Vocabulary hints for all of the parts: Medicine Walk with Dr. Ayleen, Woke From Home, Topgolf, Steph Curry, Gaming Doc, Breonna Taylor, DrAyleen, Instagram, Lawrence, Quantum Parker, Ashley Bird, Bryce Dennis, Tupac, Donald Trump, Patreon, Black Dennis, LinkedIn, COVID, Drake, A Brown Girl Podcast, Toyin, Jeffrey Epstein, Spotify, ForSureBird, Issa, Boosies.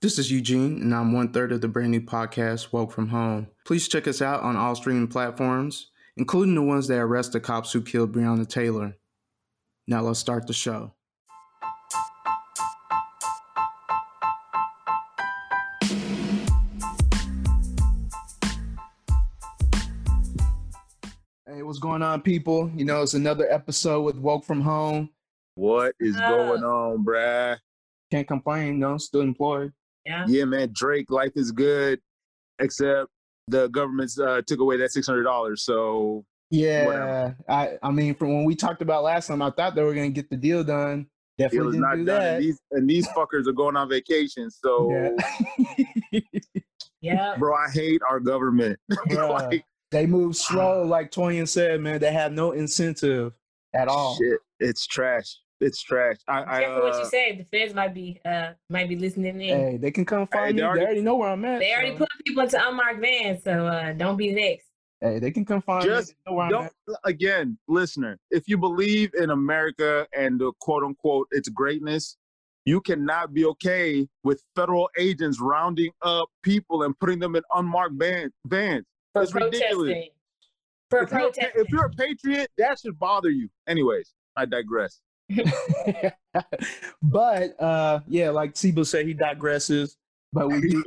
This is Eugene, and I'm one-third of the brand new podcast, Woke From Home. Please check us out on all streaming platforms, including the ones that arrest the cops who killed Breonna Taylor. Now let's start the show. Hey, what's going on, people? You know, it's another episode with Woke From Home. What is going on, bruh? Can't complain, no, still employed. Yeah, man, Drake, life is good, except the government's took away that $600, so... Yeah, I mean, from when we talked about last time, I thought they were going to get the deal done. Definitely didn't do that. And these fuckers are going on vacation, so... Yeah. Yeah. Bro, I hate our government. Yeah. They move slow, like Toyin said, man. They have no incentive at all. Shit, it's trash. It's trash. Careful what you say. The feds might be listening in. Hey, they can come find me. They already know where I'm at. They already put people into unmarked vans, so don't be next. Hey, they can come find me. They know where I'm at. Again, listener, if you believe in America and the quote-unquote its greatness, you cannot be okay with federal agents rounding up people and putting them in unmarked vans. That's ridiculous. For protesting. If you're a patriot, that should bother you. Anyways, I digress. But yeah, like Sibo said, he digresses. But we do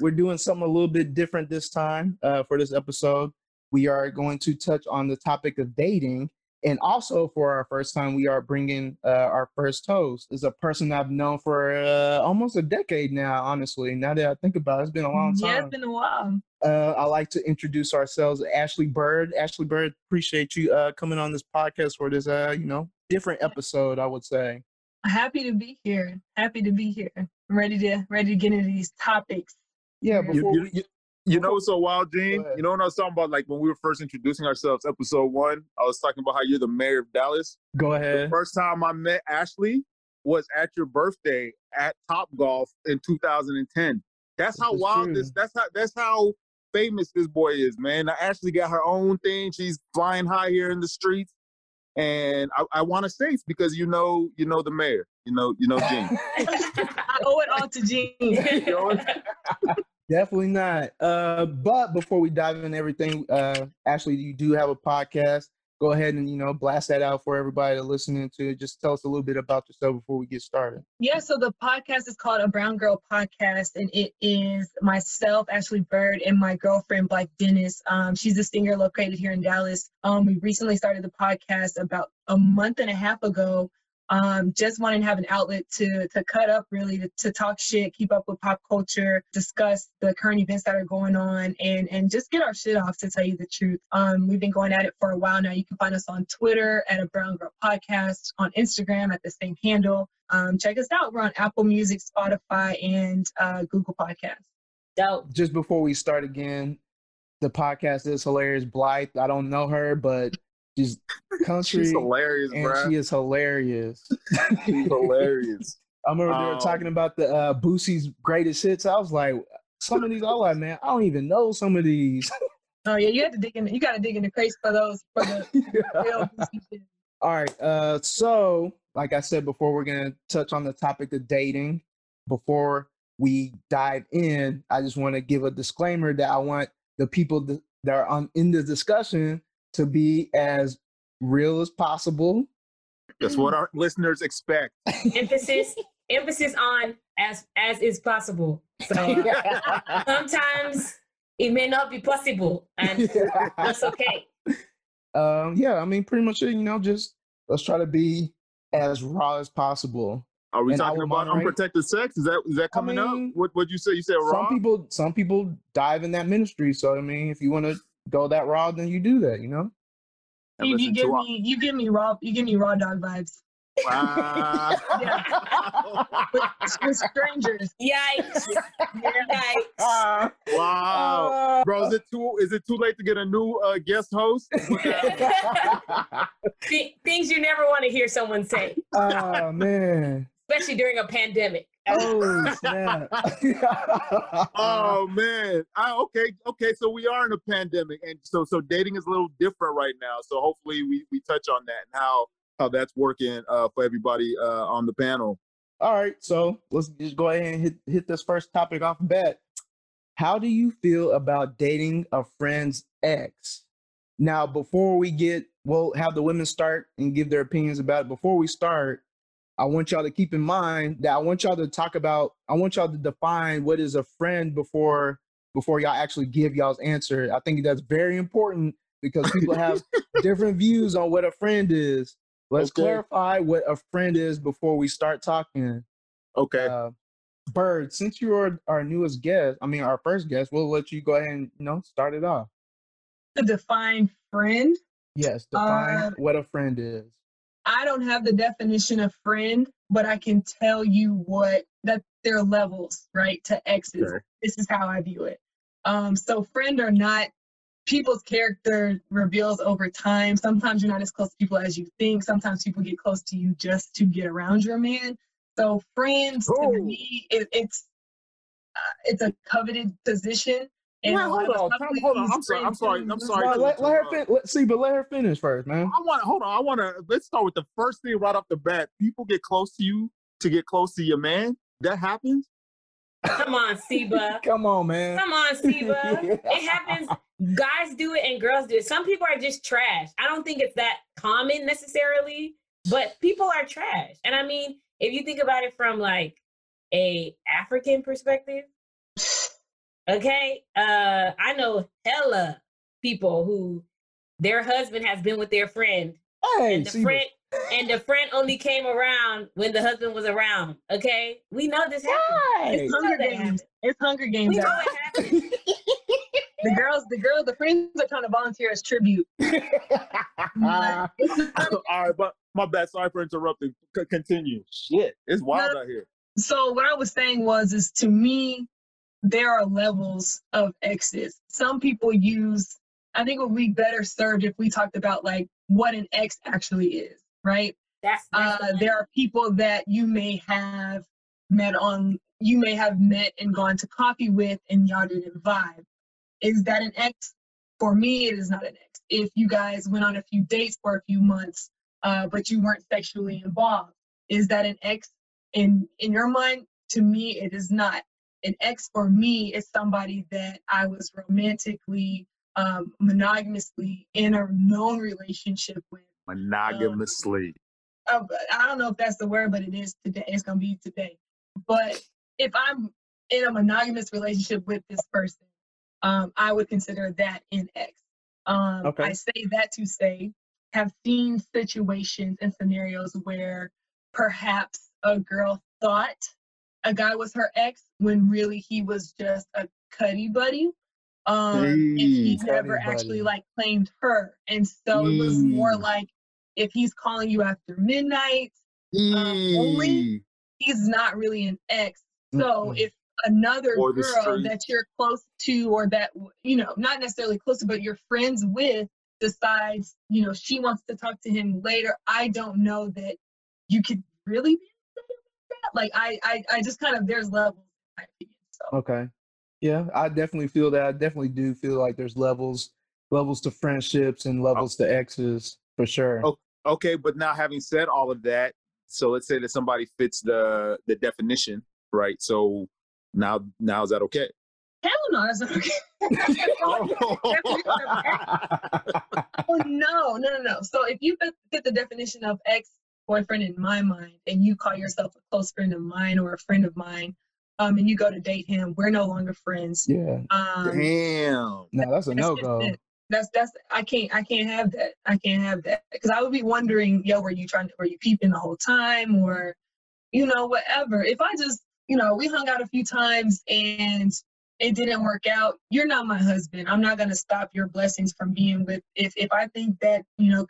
we're doing something a little bit different this time for this episode. We are going to touch on the topic of dating, and also for our first time, we are bringing our first host is a person I've known for almost a decade now. Honestly, now that I think about it, it's been a long time. Yeah, it's been a while. I'd like to introduce ourselves, Ashley Bird. Ashley Bird, appreciate you coming on this podcast for this, different episode, I would say. Happy to be here. I'm ready to get into these topics. Yeah, before you know what's so wild, Gene? You know what I was talking about? Like when we were first introducing ourselves, episode 1, I was talking about how you're the mayor of Dallas. Go ahead. The first time I met Ashley was at your birthday at Topgolf in 2010. That's how wild this. That's how famous this boy is, man. I actually got her own thing. She's flying high here in the streets, and I want to say it's because you know the mayor, you know Gene. I owe it all to Gene. Definitely not. But before we dive into everything, Ashley, you do have a podcast. Go ahead and, blast that out for everybody to listening to. Just tell us a little bit about yourself before we get started. Yeah, so the podcast is called A Brown Girl Podcast, and it is myself, Ashley Bird, and my girlfriend, Black Dennis. She's a singer located here in Dallas. We recently started the podcast about a month and a half ago. Just wanted to have an outlet to cut up, really, to talk shit, keep up with pop culture, discuss the current events that are going on, and just get our shit off, to tell you the truth. We've been going at it for a while now. You can find us on Twitter at A Brown Girl Podcast, on Instagram at the same handle. Check us out. We're on Apple Music, Spotify, and Google Podcasts. Dope. Just before we start again, the podcast is hilarious. Blythe, I don't know her, but... she's country. She's hilarious, and bro. She is hilarious. She's hilarious. I remember they were talking about the Boosies' greatest hits. I was like, some of these, I'm like, man, I don't even know some of these. Oh yeah, you have to dig in. You got to dig in the crates for those. For the, yeah. All right. So, like I said before, we're gonna touch on the topic of dating. Before we dive in, I just want to give a disclaimer that I want the people that are in the discussion to be as real as possible. That's what our listeners expect. Emphasis on as is possible. So sometimes it may not be possible, and that's okay. Yeah, I mean, pretty much, just let's try to be as raw as possible. Are we talking about unprotected sex? Is that coming up? What'd you say? You said raw? Some people dive in that ministry. So I mean, if you want to go that raw, then you do that, You give me raw dog vibes. Wow. Yeah. with strangers. Yikes. Yikes. Wow. Bro, is it too late to get a new guest host? Things you never want to hear someone say. Oh man. Especially during a pandemic. Oh snap! Oh man! Okay. So we are in a pandemic, and so dating is a little different right now. So hopefully we touch on that and how how that's working for everybody on the panel. All right, so let's just go ahead and hit this first topic off the bat. How do you feel about dating a friend's ex? Now, before we get, we'll have the women start and give their opinions about it. Before we start, I want y'all to keep in mind that I want y'all to define what is a friend before y'all actually give y'all's answer. I think that's very important because people have different views on what a friend is. Let's clarify what a friend is before we start talking. Okay. Bird, since you're our first guest, we'll let you go ahead and, start it off. To define friend? Yes, define what a friend is. I don't have the definition of friend, but I can tell you that there are levels, right, to exes. Sure. This is how I view it. So friend or not, people's character reveals over time. Sometimes you're not as close to people as you think. Sometimes people get close to you just to get around your man. So friends, to me, it's a coveted position. And well, hold on. I'm sorry. Let her finish first, man. Let's start with the first thing right off the bat. People get close to you to get close to your man. That happens. Come on, Seba. Come on, man. Come on, Seba. It happens. Guys do it and girls do it. Some people are just trash. I don't think it's that common necessarily, but people are trash. And I mean, if you think about it from like a African perspective, okay, I know hella people who their husband has been with their friend, and the friend only came around when the husband was around. Okay, we know this happens. It's Hunger Games. It's Hunger Games. We know it happens. The friends are trying to volunteer as tribute. All right, but my bad. Sorry for interrupting. Continue. Shit, it's wild out here. So what I was saying is to me, there are levels of exes. Some people I think it would be better served if we talked about like what an ex actually is, right? There are people that you may have met and gone to coffee with and y'all didn't vibe. Is that an ex? For me, it is not an ex. If you guys went on a few dates for a few months, but you weren't sexually involved, is that an ex? In your mind, to me, it is not. An ex for me is somebody that I was romantically, monogamously in a known relationship with. Monogamously. I don't know if that's the word, but it is today. It's going to be today. But if I'm in a monogamous relationship with this person, I would consider that an ex. Okay. I say that to say, have seen situations and scenarios where perhaps a girl thought a guy was her ex when really he was just a cuddy buddy. And he never actually like claimed her. And so it was more like if he's calling you after midnight only, he's not really an ex. So if another girl that you're close to or that, not necessarily close to, but you're friends with decides, she wants to talk to him later, I don't know that you could really be. Like I just kind of there's levels. So. Okay, yeah, I definitely feel that. I definitely do feel like there's levels to friendships and levels to exes for sure. Okay, but now having said all of that, so let's say that somebody fits the definition, right? So now is that okay? Hell no, that's not okay. Oh no. So if you fit the definition of ex. Boyfriend in my mind, and you call yourself a close friend of mine or a friend of mine, and you go to date him, we're no longer friends. Yeah. Damn. No, that's a no go. That's I can't have that. I can't have that because I would be wondering, were you peeping the whole time or, whatever. If I just, we hung out a few times and it didn't work out. You're not my husband. I'm not gonna stop your blessings from being with. If I think that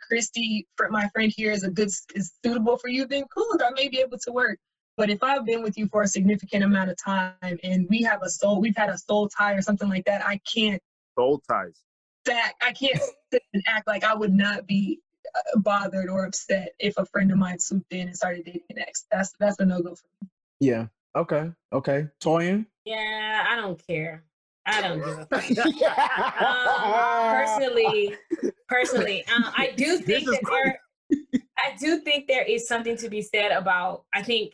Christy, my friend here, is suitable for you, then cool. I may be able to work. But if I've been with you for a significant amount of time and we've had a soul tie or something like that, I can't. Soul ties. I can't sit and act like I would not be bothered or upset if a friend of mine swooped in and started dating an ex. That's a no go for me. Yeah. Okay. Toyin? Yeah, I don't care. I don't give a fuck. Personally, I do think that there. I do think there is something to be said about, I think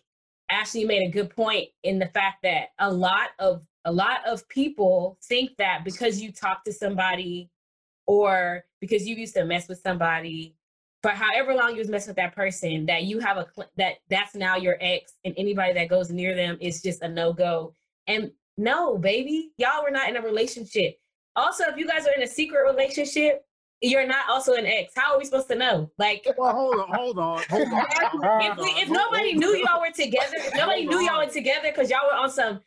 Ashley made a good point in the fact that a lot of people think that because you talk to somebody or because you used to mess with somebody for however long you was messing with that person, that you have that's now your ex, and anybody that goes near them is just a no-go. And no, baby, y'all were not in a relationship. Also, if you guys are in a secret relationship, you're not also an ex. How are we supposed to know? Like, well, hold on. If nobody knew y'all were together, if nobody knew y'all were together because y'all were on some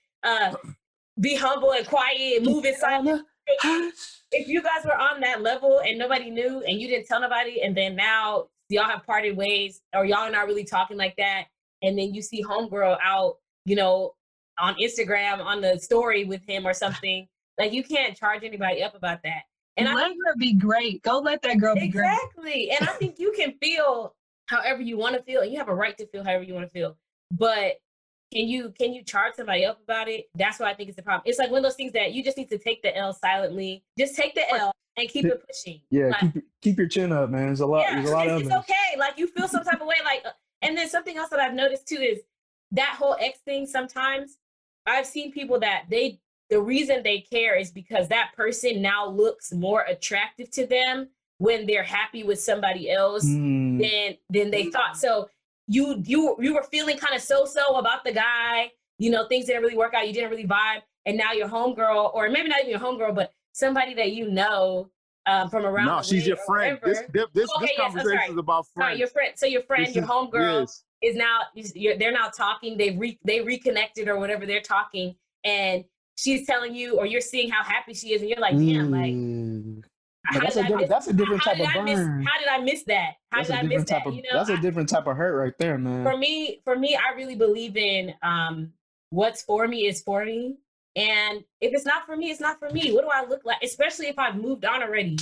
be humble and quiet and move in silence. If you guys were on that level and nobody knew and you didn't tell nobody, and then now y'all have parted ways or y'all are not really talking like that, and then you see homegirl out, you know, on Instagram on the story with him or something, like, you can't charge anybody up about that. And let her be great. Go let that girl be great. Exactly. And I think you can feel however you want to feel, and you have a right to feel however you want to feel. But can you charge somebody up about it? That's what I think is the problem. It's like one of those things that you just need to take the L silently. Just take the L and keep it pushing. Yeah, like, keep your chin up, man. There's a lot. Yeah, there's a lot of it. It's okay. Like, you feel some type of way. Like, and then something else that I've noticed too is that whole ex thing. Sometimes I've seen people that the reason they care is because that person now looks more attractive to them when they're happy with somebody else than they thought. So you were feeling kind of so-so about the guy, you know, things didn't really work out, you didn't really vibe, and now your homegirl, or maybe not even your homegirl, but somebody that you know from around. No, she's your friend. This conversation is about friends. Sorry, your friend. So your friend, your homegirl is now, they're now talking. They reconnected or whatever, they're talking, and she's telling you, or you're seeing how happy she is, and you're like, damn, like that's a different type of burn. How did I miss that? How did I miss that? You know, that's a different type of hurt right there, man. For me, I really believe in what's for me is for me, and if it's not for me, it's not for me. What do I look like? Especially if I've moved on already.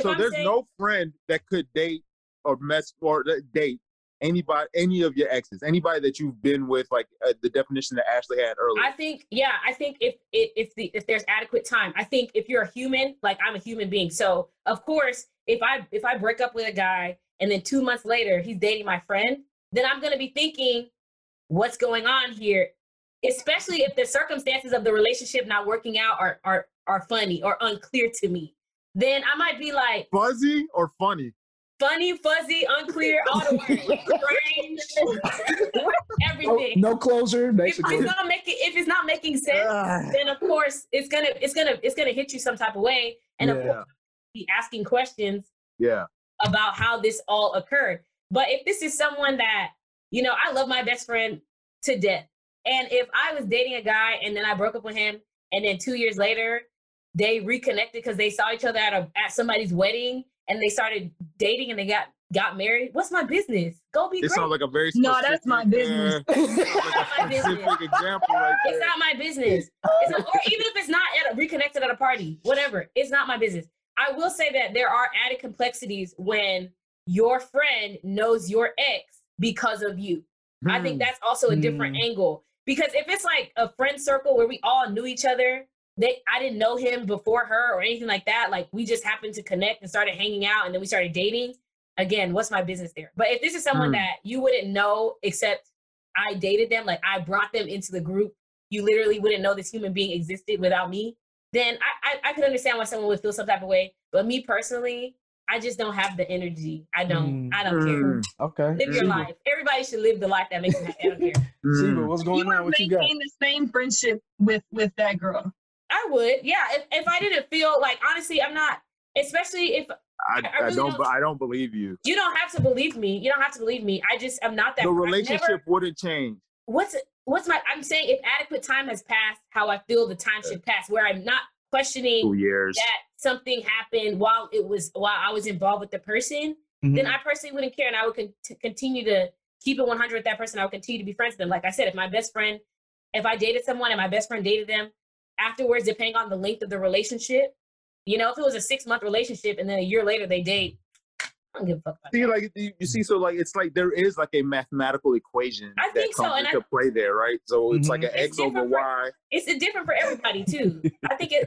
So there's no friend that could date or mess or date anybody, any of your exes, anybody that you've been with, like the definition that Ashley had earlier. I think if there's adequate time. I think if you're a human, like I'm a human being, so of course if I break up with a guy and then 2 months later he's dating my friend, then I'm gonna be thinking, what's going on here? Especially if the circumstances of the relationship not working out are funny or unclear to me, then I might be like, fuzzy or funny. Funny, fuzzy, unclear, all the words, strange, everything. No closure, basically. If it's not making sense, then of course it's gonna hit you some type of way, and of course be asking questions about how this all occurred. But if this is someone that, you know, I love my best friend to death, and if I was dating a guy and then I broke up with him, and then 2 years later they reconnected because they saw each other at somebody's wedding. And they started dating and they got married. What's my business? Go be great. It sounds like a very specific, no, that's my business. It's not my business. Example right there. It's not my business. It's not, or even if it's not reconnected at a party, whatever. It's not my business. I will say that there are added complexities when your friend knows your ex because of you. I think that's also a different angle. Because if it's like a friend circle where we all knew each other, I didn't know him before her or anything like that. Like, we just happened to connect and started hanging out, and then we started dating. Again, what's my business there? But if this is someone that you wouldn't know, except I dated them, like I brought them into the group, you literally wouldn't know this human being existed without me, then I could understand why someone would feel some type of way. But me personally, I just don't have the energy. I don't care. Okay. Live your life. Everybody should live the life that makes them happy. I don't care. Siva, what's going on? What you got? Maintain the same friendship with that girl. I would, yeah. If I didn't feel like, honestly, I'm not. Especially if I don't believe you. You don't have to believe me. You don't have to believe me. I just am not that. The relationship wouldn't change. I'm saying if adequate time has passed, how I feel the time should pass, where I'm not questioning that something happened while I was involved with the person. Then I personally wouldn't care, and I would continue to keep it 100 with that person. I would continue to be friends with them. Like I said, if I dated someone and my best friend dated them. Afterwards, depending on the length of the relationship, you know, if it was a 6-month relationship and then a year later they date, I don't give a fuck about that. Like, you see, so like it's like there is like a mathematical equation play there, right? So it's like an X over Y. It's different for everybody too. I think it's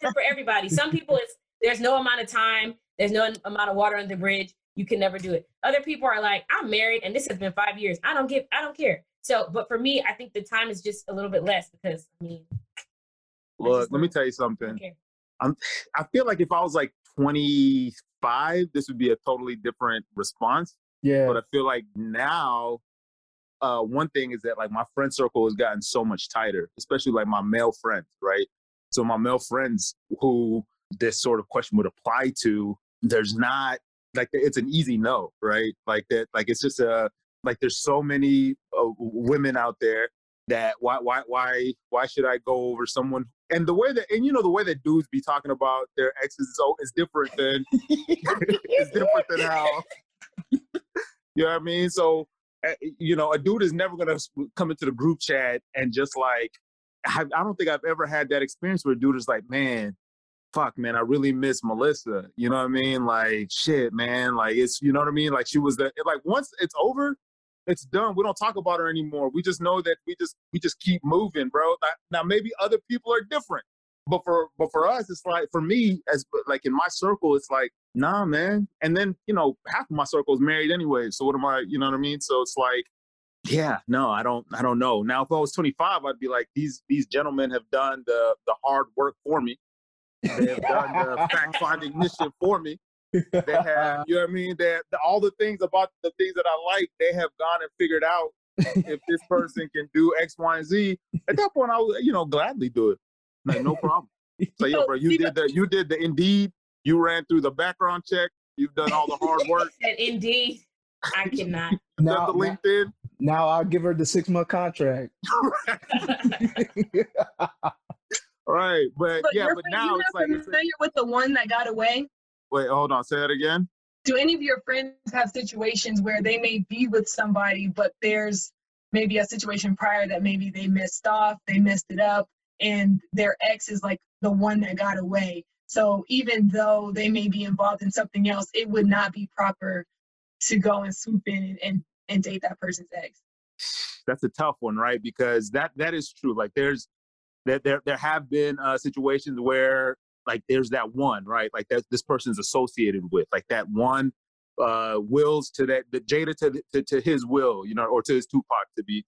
different for everybody. Some people, there's no amount of time, there's no amount of water on the bridge. you can never do it. Other people are like, I'm married and this has been 5 years. I don't care. So, but for me, I think the time is just a little bit less because, I mean. Look, let me tell you something. I feel like if I was like 25, this would be a totally different response. Yeah. But I feel like now, one thing is that like my friend circle has gotten so much tighter, especially like my male friends, right? So my male friends who this sort of question would apply to, there's not, like, it's an easy no, right? Like that, like, it's just a, like, there's so many women out there that why should I go over someone? And the way that, and you know, the way that dudes be talking about their exes is different than, it's different than how, you know what I mean? So, you know, a dude is never going to come into the group chat and just like, I don't think I've ever had that experience where a dude is like, man, fuck, man, I really miss Melissa. You know what I mean? Like, shit, man. Like, it's, you know what I mean? Like, she was the, like, once it's over, it's done. We don't talk about her anymore. We just know that we just keep moving, bro. Now, maybe other people are different. But for us, it's like, for me, as like in my circle, it's like, nah, man. And then, you know, half of my circle is married anyway. So what am I, you know what I mean? So it's like, yeah, no, I don't know. Now, if I was 25, I'd be like, these gentlemen have done the hard work for me. They have done the fact-finding mission for me. They have, you know what I mean? That all the things about the things that I like, they have gone and figured out if this person can do X, Y, and Z. At that point, I would, you know, gladly do it, like no problem. So yeah, bro, you did the Indeed. You ran through the background check. You've done all the hard work. And Indeed, I cannot. Now, the LinkedIn. Now I'll give her the 6-month contract. Right, but yeah, but now it's like, you're familiar with the one that got away? Wait, hold on, say that again? Do any of your friends have situations where they may be with somebody, but there's maybe a situation prior that maybe they missed off, they messed it up, and their ex is like the one that got away? So even though they may be involved in something else, it would not be proper to go and swoop in and date that person's ex. That's a tough one, right? Because that is true. Like there have been situations where like there's that one, right? Like that this person's associated with, like that one wills to that the Jada to his will, you know, or to his Tupac to be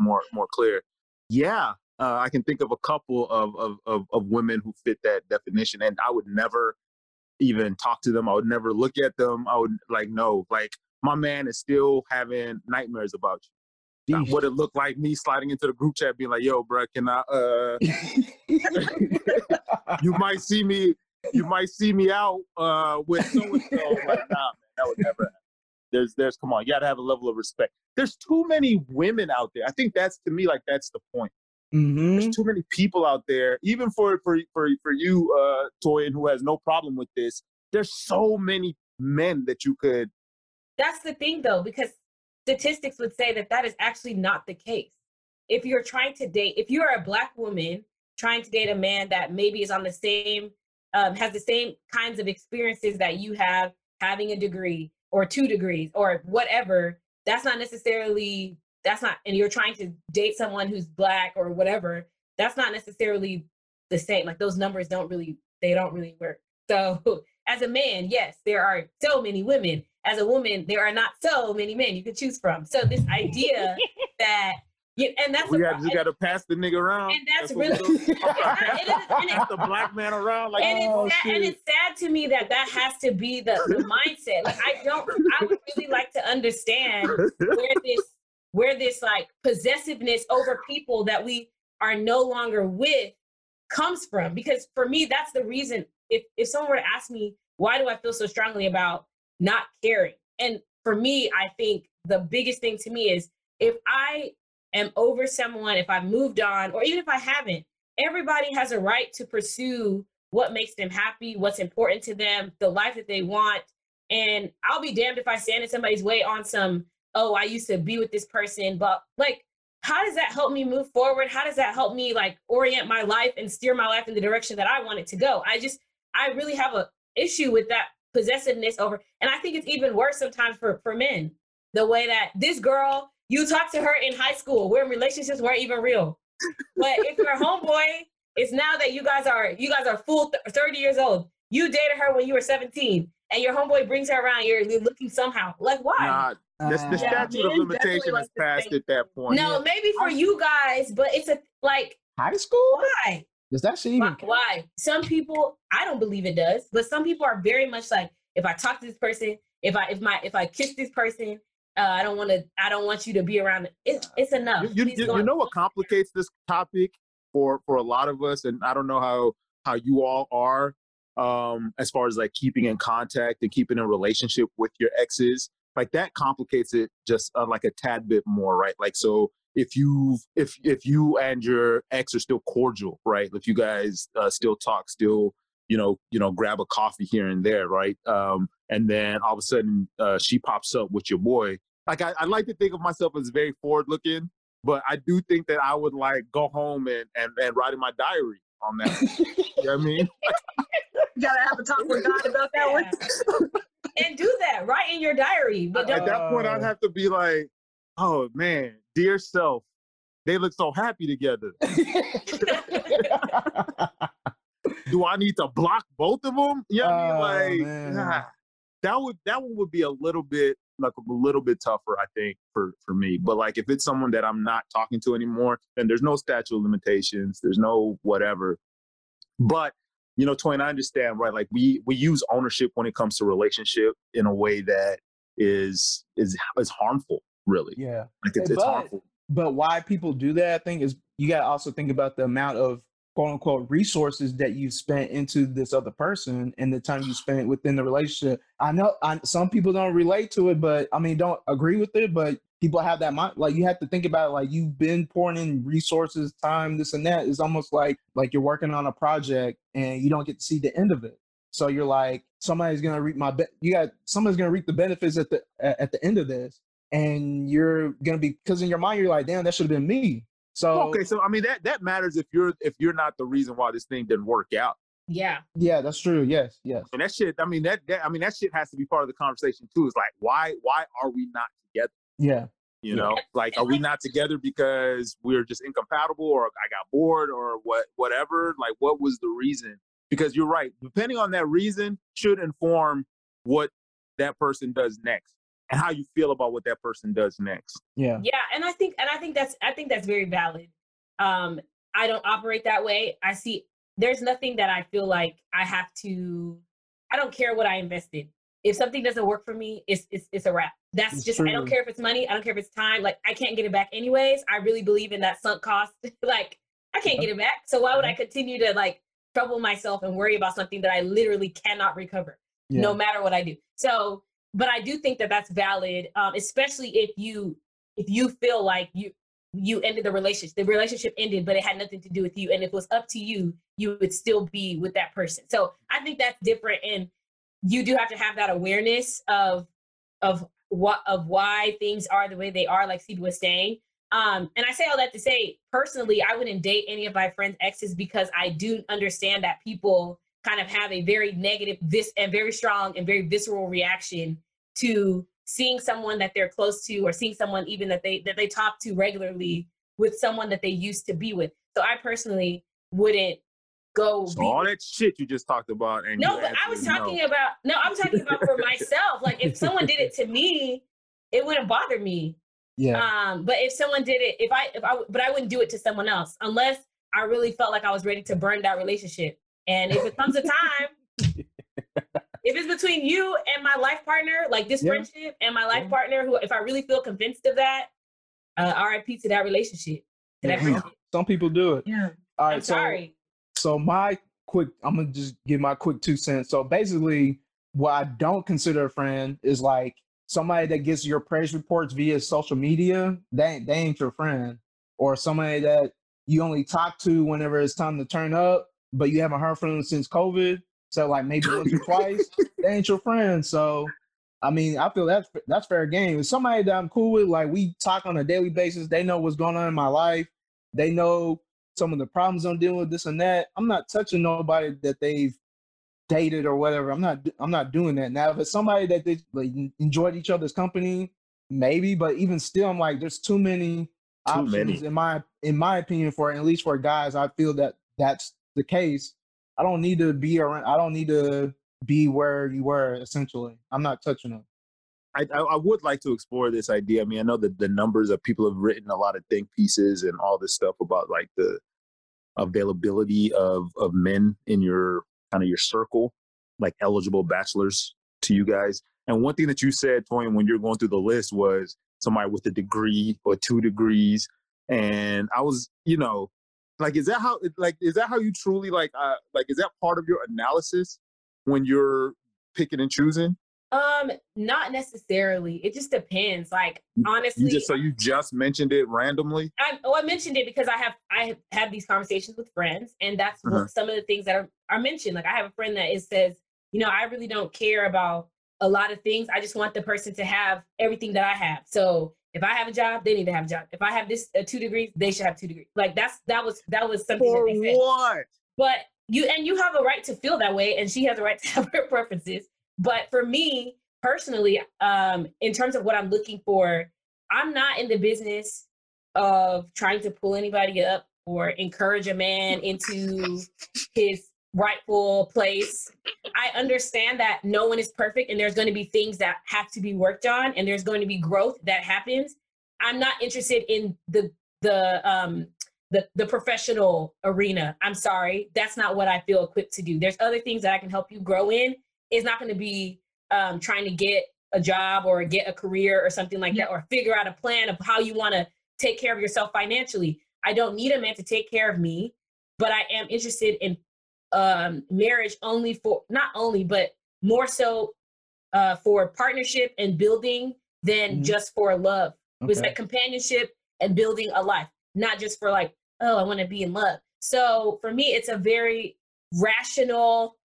more clear. Yeah, I can think of a couple of women who fit that definition, and I would never even talk to them. I would never look at them. I would like no, like my man is still having nightmares about you. Not what it looked like me sliding into the group chat being like, yo, bro, can I, you might see me out with so-and-so. Like, nah, man, that would never happen. There's, come on, you gotta have a level of respect. There's too many women out there. I think that's, to me, like, that's the point. Mm-hmm. There's too many people out there, even for you, Toyin, who has no problem with this, there's so many men that you could. That's the thing, though, because statistics would say that is actually not the case. If you're trying to date, if you're a Black woman trying to date a man that maybe is on the same, has the same kinds of experiences that you have, having a degree or 2 degrees or whatever, and you're trying to date someone who's Black or whatever, that's not necessarily the same. Like those numbers don't really work. So as a man, yes, there are so many women. As a woman, there are not so many men you could choose from. So this idea that, and that's you got to pass the nigga around. And that's really, it's the Black man around. Like, and, it's sad to me that has to be the mindset. Like I would really like to understand where this like possessiveness over people that we are no longer with comes from. Because for me, that's the reason. If someone were to ask me, why do I feel so strongly about not caring? And for me, I think the biggest thing to me is if I am over someone, if I've moved on, or even if I haven't, everybody has a right to pursue what makes them happy, what's important to them, the life that they want. And I'll be damned if I stand in somebody's way on some, oh, I used to be with this person, but like, how does that help me move forward? How does that help me like orient my life and steer my life in the direction that I want it to go? I really have an issue with that possessiveness over, and I think it's even worse sometimes for men, the way that this girl, you talk to her in high school where relationships weren't even real, but if your homeboy, it's now that you guys are full 30 years old, you dated her when you were 17, and your homeboy brings her around, you're looking somehow. Like, why? Nah, the statute of limitation is passed at that point. No, maybe for you guys, but it's a, like... High school? Why? Does that shit even... Why? Some people, I don't believe it does, but some people are very much like, if I talk to this person, if I kiss this person, I don't want you to be around. It's enough. You know what complicates this topic for a lot of us, and I don't know how you all are, as far as like keeping in contact and keeping in relationship with your exes, like that complicates it just like a tad bit more, right? Like, so if you and your ex are still cordial, right? If you guys still talk, still, you know, grab a coffee here and there, right? And then all of a sudden she pops up with your boy. Like, I like to think of myself as very forward looking, but I do think that I would like go home and write in my diary on that. You know what I mean? You gotta have a talk with God about that one. And do that, write in your diary. But at that point, I'd have to be like, oh man, dear self, they look so happy together. Do I need to block both of them? You know what I mean? Like, nah, that one would be a little bit tougher, I think, for me. But like, if it's someone that I'm not talking to anymore, then there's no statute of limitations. There's no whatever. But you know, Twain, I understand, right? Like we use ownership when it comes to relationship in a way that is harmful, really. Yeah, like it's harmful. But why people do that, I think, is you got to also think about the amount of quote unquote resources that you've spent into this other person and the time you spent within the relationship. I know some people don't relate to it, but I mean, don't agree with it, but people have that mind. Like, you have to think about it, like you've been pouring in resources, time, this and that. It's almost like you're working on a project and you don't get to see the end of it. So you're like, somebody's going to reap the benefits at the end of this. And you're going to be, because in your mind, you're like, damn, that should have been me. So okay, so I mean that matters if you're not the reason why this thing didn't work out. Yeah. Yeah, that's true. Yes. And that shit, I mean that shit has to be part of the conversation too. It's like why are we not together? Yeah. You know, like, are we not together because we're just incompatible, or I got bored, or whatever? Like, what was the reason? Because you're right, depending on that reason should inform what that person does next. And how you feel about what that person does next. Yeah. Yeah, and I think that's very valid. I don't operate that way. I see there's nothing that I feel like I don't care what I invested. If something doesn't work for me, it's a wrap. It's just true. I don't care if it's money, I don't care if it's time, like I can't get it back anyways. I really believe in that sunk cost. Like I can't get it back. So why would I continue to like trouble myself and worry about something that I literally cannot recover no matter what I do? So but I do think that that's valid, especially if you feel like you ended the relationship. The relationship ended, but it had nothing to do with you. And if it was up to you, you would still be with that person. So I think that's different, and you do have to have that awareness of why things are the way they are, like Steve was saying. And I say all that to say, personally, I wouldn't date any of my friends' exes because I do understand that people kind of have a very negative and very strong and very visceral reaction to seeing someone that they're close to, or seeing someone even that they talk to regularly with someone that they used to be with. So I personally wouldn't go. So all that shit you just talked about. And no, but I was talking about, no, I'm talking about for myself. Like if someone did it to me, it wouldn't bother me. Yeah. But if someone did it, but I wouldn't do it to someone else unless I really felt like I was ready to burn that relationship. And if it comes a time, if it's between you and my life partner, like this friendship and my life partner, who, if I really feel convinced of that, RIP to that relationship. Some people do it. Yeah. All right, sorry. So I'm going to just give my quick 2 cents. So basically, what I don't consider a friend is like somebody that gets your praise reports via social media. They ain't your friend. Or somebody that you only talk to whenever it's time to turn up, but you haven't heard from them since COVID. So like maybe once or twice, they ain't your friend. So, I mean, I feel that's fair game. If somebody that I'm cool with, like we talk on a daily basis, they know what's going on in my life. They know some of the problems I'm dealing with, this and that. I'm not touching nobody that they've dated or whatever. I'm not doing that. Now, if it's somebody that they like, enjoyed each other's company, maybe, but even still, I'm like, there's too many options. In my opinion, for at least for guys, I feel that's the case. I don't need to be where you were, essentially. I'm not touching it. I would like to explore this idea. I mean, I know that the numbers of people have written a lot of think pieces and all this stuff about like the availability of men in your kind of your circle, like eligible bachelors to you guys. And one thing that you said, Toyin, when you're going through the list was somebody with a degree or 2 degrees. And I was, you know, like, is that how you truly like, is that part of your analysis when you're picking and choosing? Not necessarily. It just depends. Like, honestly, you just mentioned it randomly. I mentioned it because I have these conversations with friends, and that's what some of the things that are mentioned. Like, I have a friend that says, you know, I really don't care about a lot of things. I just want the person to have everything that I have. So if I have a job, they need to have a job. If I have this 2 degrees, they should have 2 degrees. Like that was something for that they said. What? But you have a right to feel that way, and she has a right to have her preferences. But for me personally, in terms of what I'm looking for, I'm not in the business of trying to pull anybody up or encourage a man into his rightful place. I understand that no one is perfect, and there's going to be things that have to be worked on, and there's going to be growth that happens. I'm not interested in the professional arena. I'm sorry. That's not what I feel equipped to do. There's other things that I can help you grow in. It's not going to be trying to get a job or get a career or something like that, or figure out a plan of how you want to take care of yourself financially. I don't need a man to take care of me, but I am interested in marriage only for, not only, but more so for partnership and building than just for love. Okay. It's like companionship and building a life, not just for like, oh, I want to be in love. So for me, it's a very rational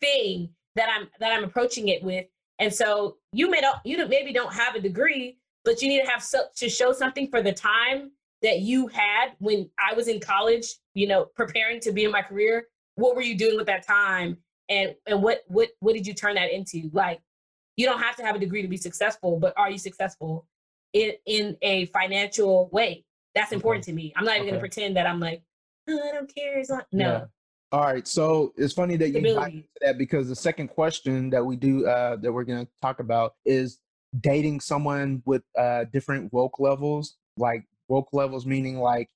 thing that I'm approaching it with. And so you maybe don't have a degree, but you need to have to show something for the time that you had when I was in college, you know, preparing to be in my career. What were you doing with that time? And what did you turn that into? Like, you don't have to have a degree to be successful, but are you successful in a financial way? That's important to me. I'm not even going to pretend that I'm like, oh, I don't care. It's not, no. Yeah. All right, so it's funny that you got into that, because the second question that we do that we're going to talk about is dating someone with different woke levels, like woke levels meaning like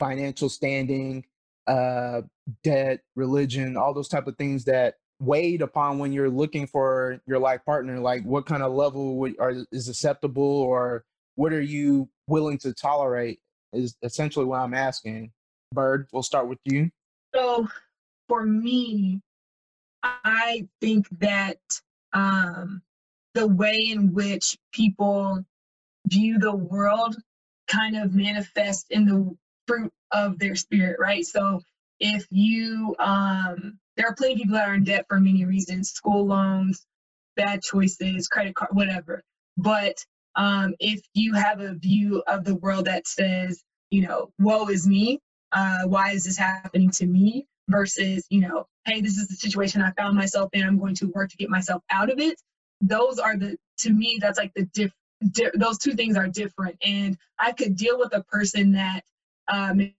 financial standing, debt, religion, all those type of things that weighed upon when you're looking for your life partner. Like, what kind of level is acceptable, or what are you willing to tolerate is essentially what I'm asking. Bird, we'll start with you. So, for me, I think that the way in which people view the world kind of manifests in the fruit of their spirit, right? So if you, there are plenty of people that are in debt for many reasons, school loans, bad choices, credit card, whatever. But if you have a view of the world that says, you know, woe is me, why is this happening to me, versus, you know, hey, this is the situation I found myself in, I'm going to work to get myself out of it. Those are to me, that's like those two things are different. And I could deal with a person that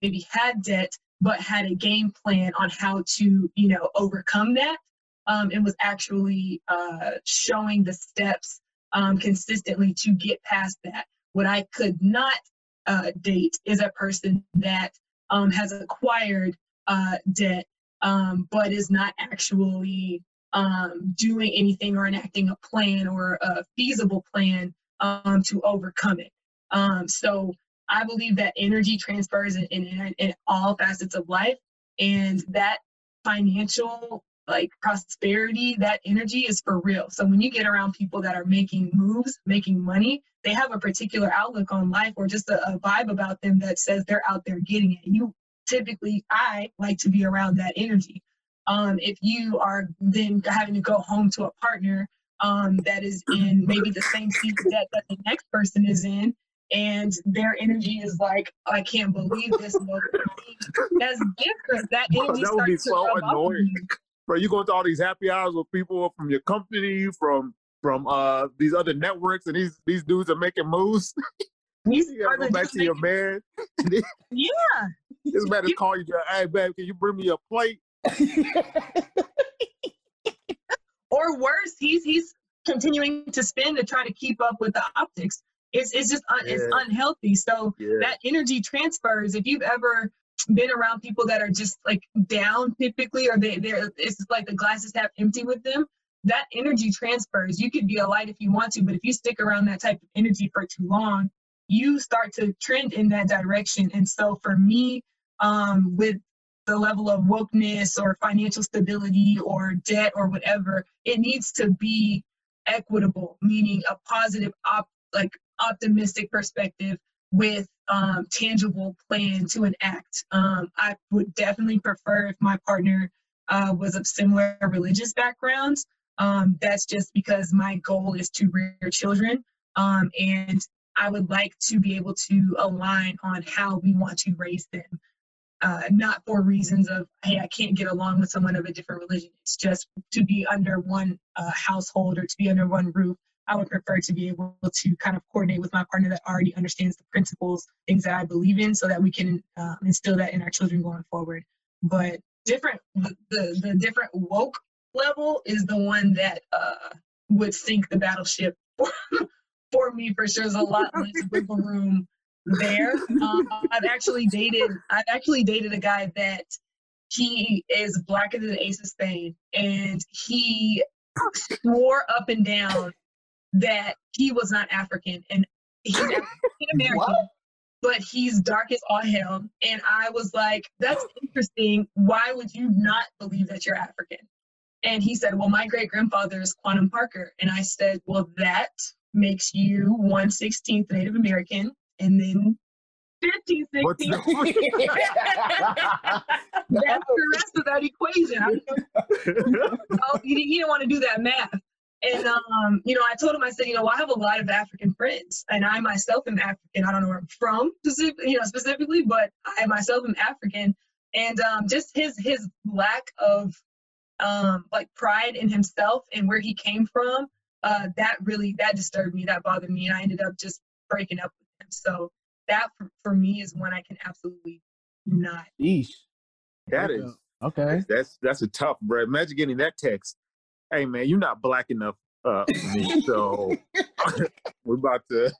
maybe had debt, but had a game plan on how to, you know, overcome that. And was actually showing the steps consistently to get past that. What I could not date is a person that has acquired debt, but is not actually doing anything or enacting a plan or a feasible plan to overcome it. So I believe that energy transfers in all facets of life, and that financial like prosperity, that energy is for real. So when you get around people that are making moves, making money, they have a particular outlook on life, or just a vibe about them that says they're out there getting it. You typically, I like to be around that energy. If you are then having to go home to a partner that is in maybe the same seat that the next person is in, and their energy is like, I can't believe this. That's different. That energy that would be so annoying. Bro, you going to all these happy hours with people from your company, from these other networks, and these dudes are making moves. You gotta go back to your man. Yeah. It's better to call you, hey, babe, can you bring me a plate? Or worse, he's continuing to spend to try to keep up with the optics. It's just it's unhealthy. So that energy transfers. If you've ever been around people that are just like down typically, or they're it's like the glass is half empty with them, that energy transfers. You could be a light if you want to, but if you stick around that type of energy for too long, you start to trend in that direction. And so for me, with the level of wokeness or financial stability or debt or whatever, it needs to be equitable, meaning a positive, optimistic perspective with tangible plan to enact. I would definitely prefer if my partner was of similar religious backgrounds. That's just because my goal is to rear children, and I would like to be able to align on how we want to raise them. Not for reasons of, hey, I can't get along with someone of a different religion. It's just to be under one household or to be under one roof. I would prefer to be able to kind of coordinate with my partner that already understands the principles, things that I believe in, so that we can instill that in our children going forward. But the different woke level is the one that would sink the battleship for me for sure. There's a lot less wiggle room there. I've actually dated a guy that he is blacker than the ace of Spades, and he swore up and down that he was not African, and he's African American, but he's dark as all hell. And I was like, that's interesting. Why would you not believe that you're African? And he said, well, my great grandfather is Quantum Parker. And I said, well, that makes you 1/16 Native American. And then 15, 16. What's the- That's the rest of that equation. Oh, he didn't want to do that math. And, I told him, I said, I have a lot of African friends, and I myself am African. I don't know where I'm from, specifically, but I myself am African. And just his lack of, pride in himself and where he came from, that disturbed me, that bothered me, and I ended up just breaking up with him. So that, for me, is one I can absolutely not. Eesh. That is. Okay. That's a tough, bro. Imagine getting that text. Hey man, you're not black enough for me, so we're about to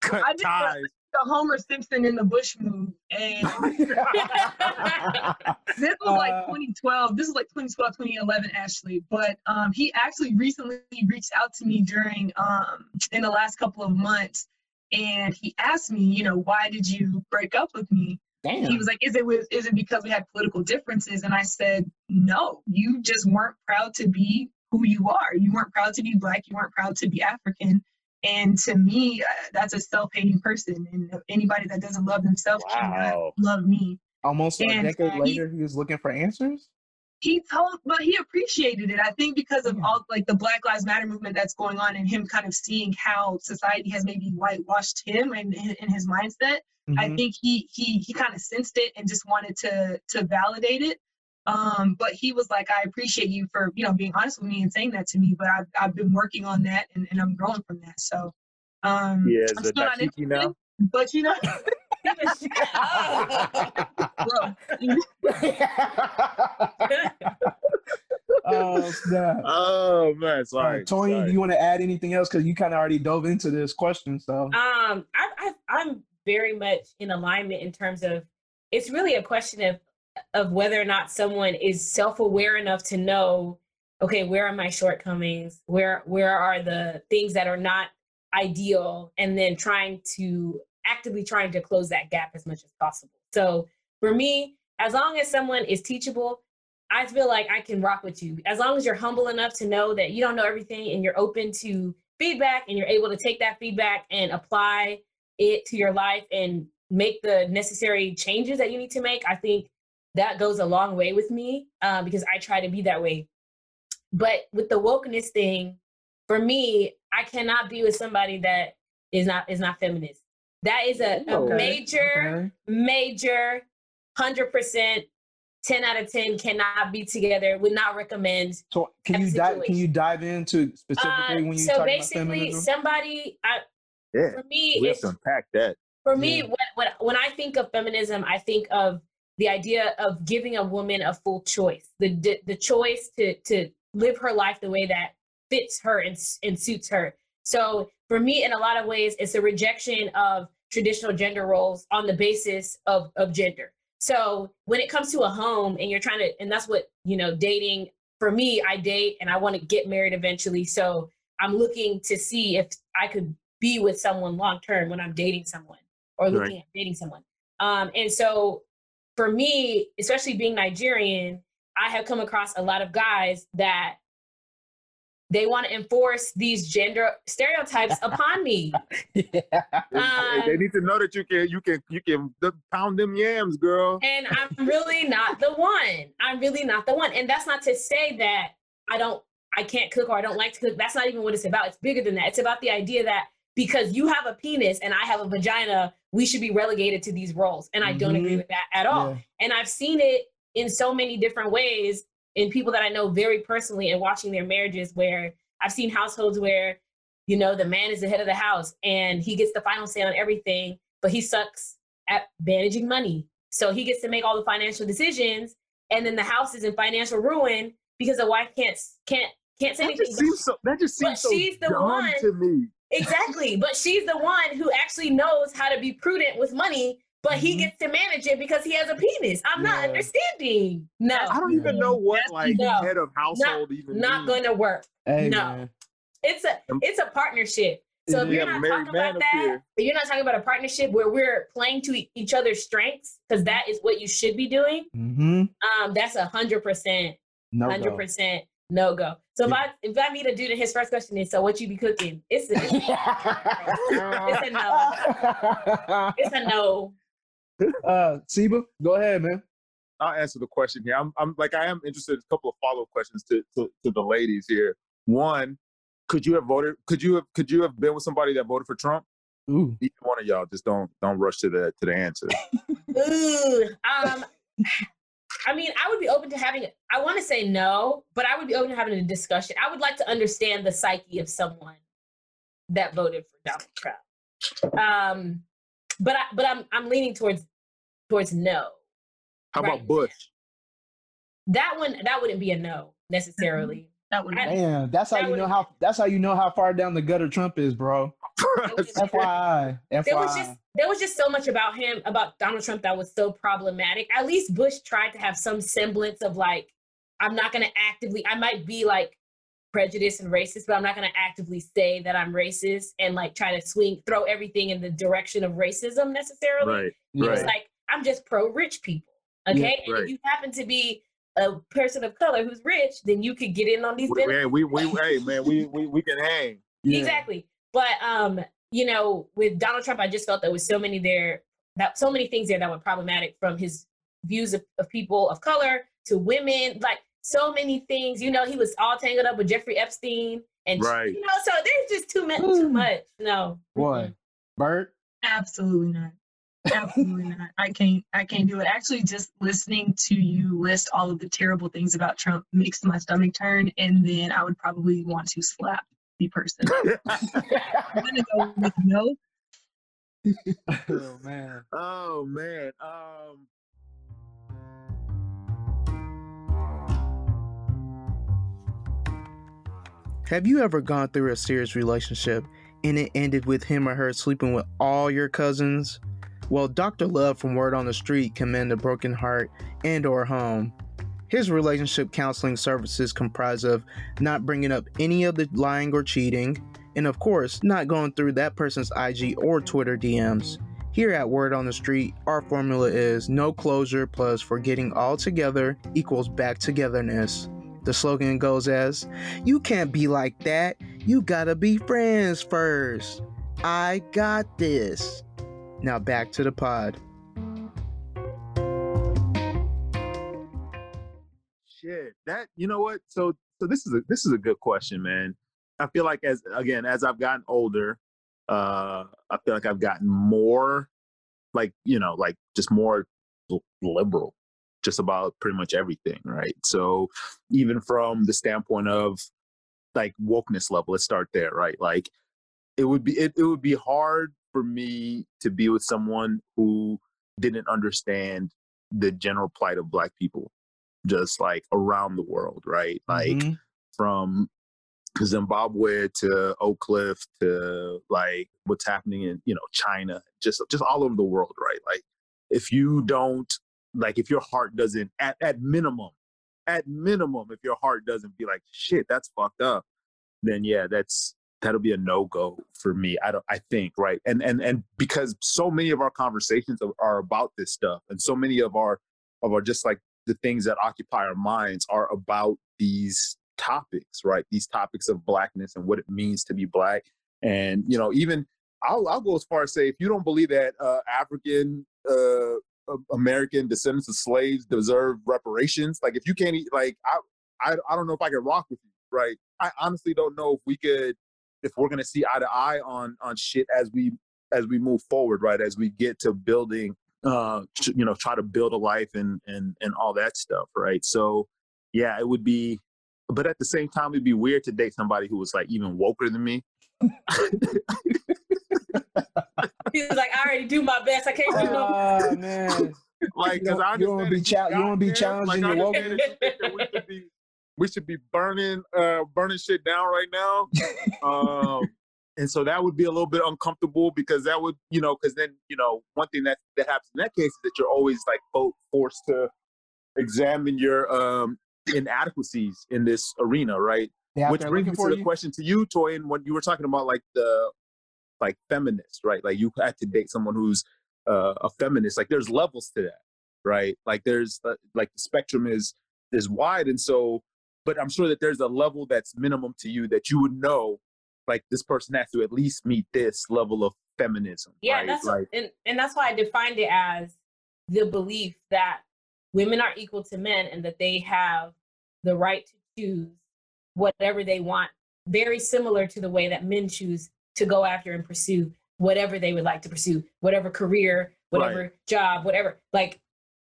cut ties. The Homer Simpson in the bush move, and this was like 2012. This is like 2012, 2011, Ashley. But he actually recently reached out to me during in the last couple of months, and he asked me, why did you break up with me? Damn. He was like, is it because we had political differences? And I said, no, you just weren't proud to be who you are. You weren't proud to be black. You weren't proud to be African. And to me, that's a self-hating person. And anybody that doesn't love themselves cannot love me. Almost a decade later, he was looking for answers? He appreciated it. I think because of all the Black Lives Matter movement that's going on, and him kind of seeing how society has maybe whitewashed him and in his mindset. Mm-hmm. I think he kind of sensed it and just wanted to validate it. But he was like, I appreciate you for, being honest with me and saying that to me, but I've been working on that, and I'm growing from that. So, I'm still not interested, but Oh man, sorry. Tony, sorry. Do you want to add anything else? Cause you kind of already dove into this question. So, I'm very much in alignment in terms of, it's really a question of whether or not someone is self-aware enough to know, okay, where are my shortcomings? Where are the things that are not ideal? And then actively trying to close that gap as much as possible. So for me, as long as someone is teachable, I feel like I can rock with you. As long as you're humble enough to know that you don't know everything, and you're open to feedback, and you're able to take that feedback and apply it to your life and make the necessary changes that you need to make, I think that goes a long way with me, because I try to be that way. But with the wokeness thing, for me, I cannot be with somebody that is not feminist. That is a major 100%, 10 out of 10 cannot be together, would not recommend. So can you dive into specifically when you talk about feminism? So basically for me, we have to unpack that. For me, when I think of feminism, I think of the idea of giving a woman a full choice, the choice to live her life the way that fits her and suits her. So for me, in a lot of ways, it's a rejection of traditional gender roles on the basis of gender. So when it comes to a home and you're trying to, and that's what, you know, dating, for me, I date and I want to get married eventually. So I'm looking to see if I could be with someone long-term when I'm dating someone or looking at dating someone. And so for me, especially being Nigerian, I have come across a lot of guys that they want to enforce these gender stereotypes upon me. They need to know that you can pound them yams, girl. And I'm really not the one. I'm really not the one. And that's not to say that I can't cook or I don't like to cook. That's not even what it's about. It's bigger than that. It's about the idea that because you have a penis and I have a vagina, we should be relegated to these roles. And I don't agree with that at all. Yeah. And I've seen it in so many different ways in people that I know very personally and watching their marriages, where I've seen households where, you know, the man is the head of the house and he gets the final say on everything, but he sucks at managing money. So he gets to make all the financial decisions, and then the house is in financial ruin because the wife can't say anything. That just seems so dumb to me. Exactly. But she's the one who actually knows how to be prudent with money, but he gets to manage it because he has a penis. I'm not understanding. No. I don't even know what head of household even not going to work. Hey, no. Man. It's a partnership. So if you're not talking about that, if you're not talking about a partnership where we're playing to each other's strengths, because that is what you should be doing, that's 100%. No 100% no go. So if I meet a dude and his first question is, so what you be cooking? It's a no. It's a no. Siba, go ahead, man. I'll answer the question here. I am interested in a couple of follow-up questions to the ladies here. One, could you have been with somebody that voted for Trump? Ooh. Either one of y'all, just don't rush to the answer. Ooh. I mean, I would be open to having, I want to say no, but I would be open to having a discussion. I would like to understand the psyche of someone that voted for Donald Trump. But I'm leaning towards no. How about Bush? That wouldn't be a no necessarily. That would. Damn, that's how you know how far down the gutter Trump is, bro. FYI. There was just so much about him, about Donald Trump, that was so problematic. At least Bush tried to have some semblance of like, I'm not going to actively, I might be like prejudiced and racist, but I'm not going to actively say that I'm racist and like try to throw everything in the direction of racism necessarily. Right. He was like, I'm just pro-rich people. Okay. Yeah, and if you happen to be a person of color who's rich, then you could get in on these benefits. We can hang. Yeah. Exactly. But, you know, with Donald Trump, I just felt there was so many things there that were problematic, from his views of people of color to women, like so many things. You know, he was all tangled up with Jeffrey Epstein, and you know, so there's just too much. No. What? Bert? Absolutely not. Absolutely not. I can't do it. Actually, just listening to you list all of the terrible things about Trump makes my stomach turn, and then I would probably want to slap person. I'm gonna go with no. Oh man. Have you ever gone through a serious relationship and it ended with him or her sleeping with all your cousins? Well, Dr. Love from Word on the Street can mend a broken heart and or home. His relationship counseling services comprise of not bringing up any of the lying or cheating, and of course, not going through that person's IG or Twitter DMs. Here at Word on the Street, our formula is no closure plus forgetting all together equals back togetherness. The slogan goes as, you can't be like that, you gotta be friends first. I got this. Now back to the pod. Shit, that, you know what? So this is a good question, man. I feel like as I've gotten older, I feel like I've gotten more, like, you know, like just more liberal, just about pretty much everything, right? So even from the standpoint of like wokeness level, let's start there, right? Like it would be hard for me to be with someone who didn't understand the general plight of Black people, just like around the world, right? Like from Zimbabwe to Oak Cliff to like what's happening in, you know, China, just all over the world, right? Like if you don't, like if your heart doesn't, at minimum, if your heart doesn't be like, shit, that's fucked up, then yeah, that'll be a no-go for me. I think, right? And because so many of our conversations are about this stuff, and so many of our just like the things that occupy our minds are about these topics, right? These topics of blackness and what it means to be black. And, you know, even I'll go as far as say, if you don't believe that African American descendants of slaves deserve reparations, like if you can't, like I don't know if I can rock with you, right? I honestly don't know if we're gonna see eye to eye on shit as we move forward, right? As we get to building, you know, try to build a life and all that stuff, right? So yeah, it would be, but at the same time, it'd be weird to date somebody who was like even woker than me. He was like, I already do my best. I can't do no man. Like, because I you don't be challenging your wokeness. We should be burning shit down right now. And so that would be a little bit uncomfortable, because that would, you know, because then, you know, one thing that happens in that case is that you're always like forced to examine your inadequacies in this arena, right? Which brings me to the question to you, Toyin, when you were talking about like the like feminists, right? Like you had to date someone who's a feminist. Like there's levels to that, right? Like there's like the spectrum is wide, and so, but I'm sure that there's a level that's minimum to you that you would know, like this person has to at least meet this level of feminism. Yeah, right? That's like, and that's why I defined it as the belief that women are equal to men and that they have the right to choose whatever they want, very similar to the way that men choose to go after and pursue whatever they would like to pursue, whatever career, whatever job, whatever, like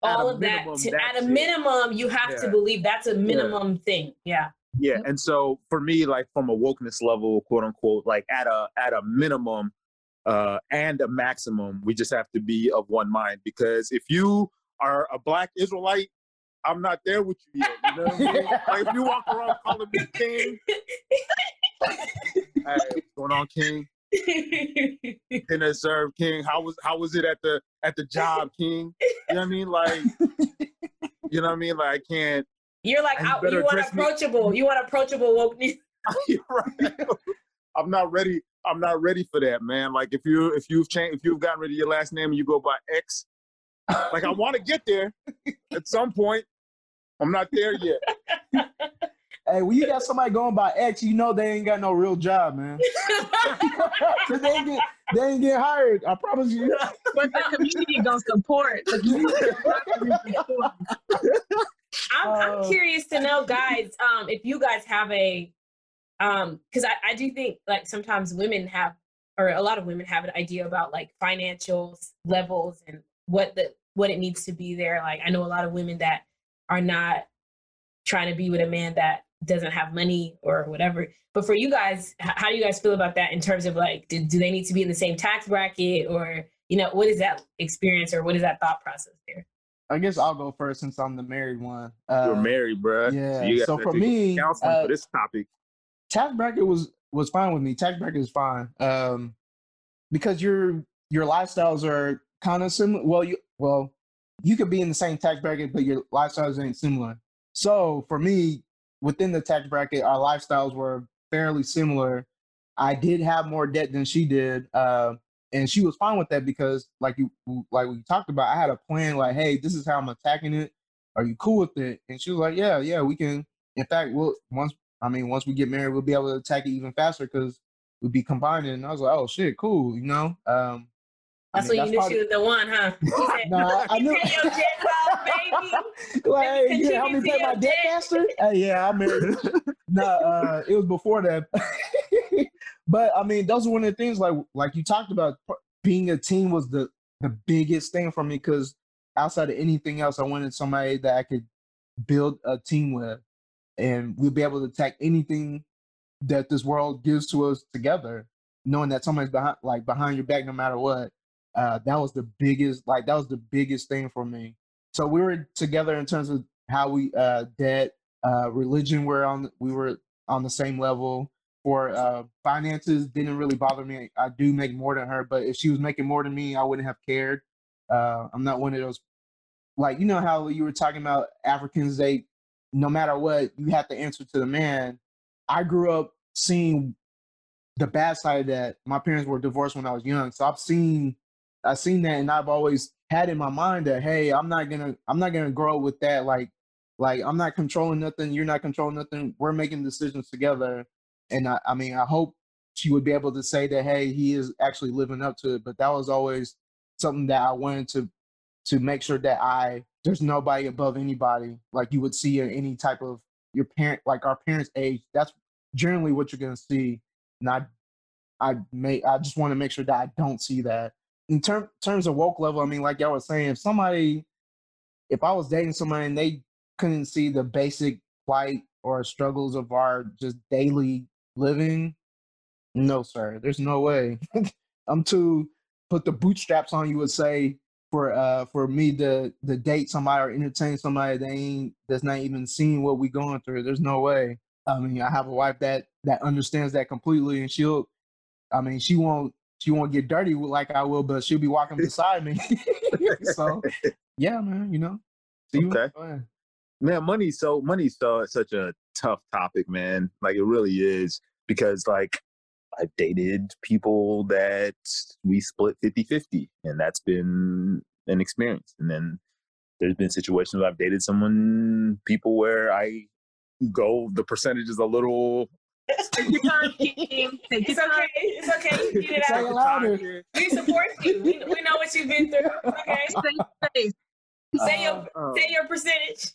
all of that. At a minimum, you have to believe that's a minimum thing. Yeah. Yeah. And so for me, like from a wokeness level, quote unquote, like at a minimum and a maximum, we just have to be of one mind, because if you are a black Israelite, I'm not there with you yet. You know what I mean? Like if you walk around calling me King, hey, what's going on, King? Dinner served, King. How was it at the job, King? You know what I mean? Like, you know what I mean? Like, I can't. You're like, you want approachable. You want approachable wokeness. Right. I'm not ready for that, man. Like, if you've gotten rid of your last name and you go by X, like I want to get there at some point. I'm not there yet. Hey, when you got somebody going by X, you know they ain't got no real job, man. they ain't get hired. I promise you. But the community gonna support. I'm curious to know, guys, if you guys have a, because I do think like sometimes women have, or a lot of women have an idea about like financial levels and what it needs to be there. Like I know a lot of women that are not trying to be with a man that doesn't have money or whatever. But for you guys, how do you guys feel about that in terms of like, do they need to be in the same tax bracket, or, you know, what is that experience or what is that thought process there? I guess I'll go first since I'm the married one. You're married, bro. Yeah. So, for me, counseling for this topic, tax bracket was fine with me. Tax bracket is fine because your lifestyles are kind of similar. Well, you could be in the same tax bracket, but your lifestyles ain't similar. So for me, within the tax bracket, our lifestyles were fairly similar. I did have more debt than she did. And she was fine with that because like we talked about, I had a plan like, hey, this is how I'm attacking it. Are you cool with it? And she was like, yeah, we can. In fact, once we get married, we'll be able to attack it even faster because we'll be combining. And I was like, oh shit, cool. You know? So you knew she was the one, huh? Said, nah, I knew. Pay your debt, baby. Like, hey, help me pay my debt faster? Yeah, I married her. It was before that. But, I mean, those are one of the things, like you talked about, being a team was the biggest thing for me, because outside of anything else, I wanted somebody that I could build a team with, and we'd be able to attack anything that this world gives to us together, knowing that somebody's behind your back no matter what. That was the biggest thing for me. So we were together in terms of how we debt, religion. We were on the same level. for finances didn't really bother me. I do make more than her, but if she was making more than me, I wouldn't have cared. I'm not one of those, like, you know how you were talking about Africans, they, no matter what, you have to answer to the man. I grew up seeing the bad side of that. My parents were divorced when I was young, so I've seen that, and I've always had in my mind that, hey, I'm not gonna grow up with that. Like I'm not controlling nothing. You're not controlling nothing. We're making decisions together. And I hope she would be able to say that, hey, he is actually living up to it. But that was always something that I wanted to make sure that there's nobody above anybody, like you would see in any type of your parent, like our parents' age. That's generally what you're gonna see. And I just want to make sure that I don't see that. In terms of woke level, I mean, like y'all were saying, if I was dating somebody and they couldn't see the basic plight or struggles of our just daily living, no, sir, there's no way. I'm too put the bootstraps on, you would say, for me to date somebody or entertain somebody that's not even seeing what we going through. There's no way. I mean, I have a wife that understands that completely, and she won't get dirty like I will, but she'll be walking beside me. So, yeah, man, you know. See, okay. Man, money's such a tough topic, man. Like, it really is, because, like, I've dated people that we split 50-50, and that's been an experience. And then there's been situations where I've dated people where I go, the percentage is a little... It's okay. You get it out louder. We support you. We know what you've been through. Okay, say your percentage.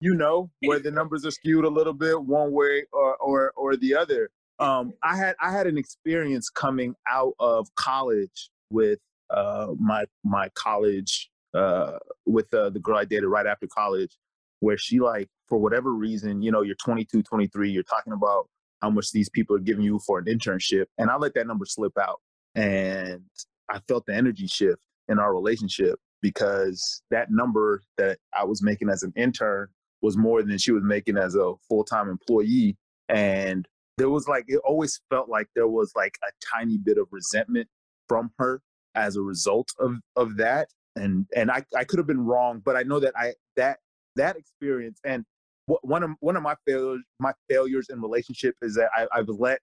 You know, where the numbers are skewed a little bit one way or the other. I had an experience coming out of college with my college with the girl I dated right after college, where she, like, for whatever reason, you know, you're 22, 23, you're talking about how much these people are giving you for an internship. And I let that number slip out. And I felt the energy shift in our relationship, because that number that I was making as an intern was more than she was making as a full-time employee. And there was, like, it always felt like there was, like, a tiny bit of resentment from her as a result of that. And I could have been wrong, but I know that that experience, and one of my failures in relationship is that I've let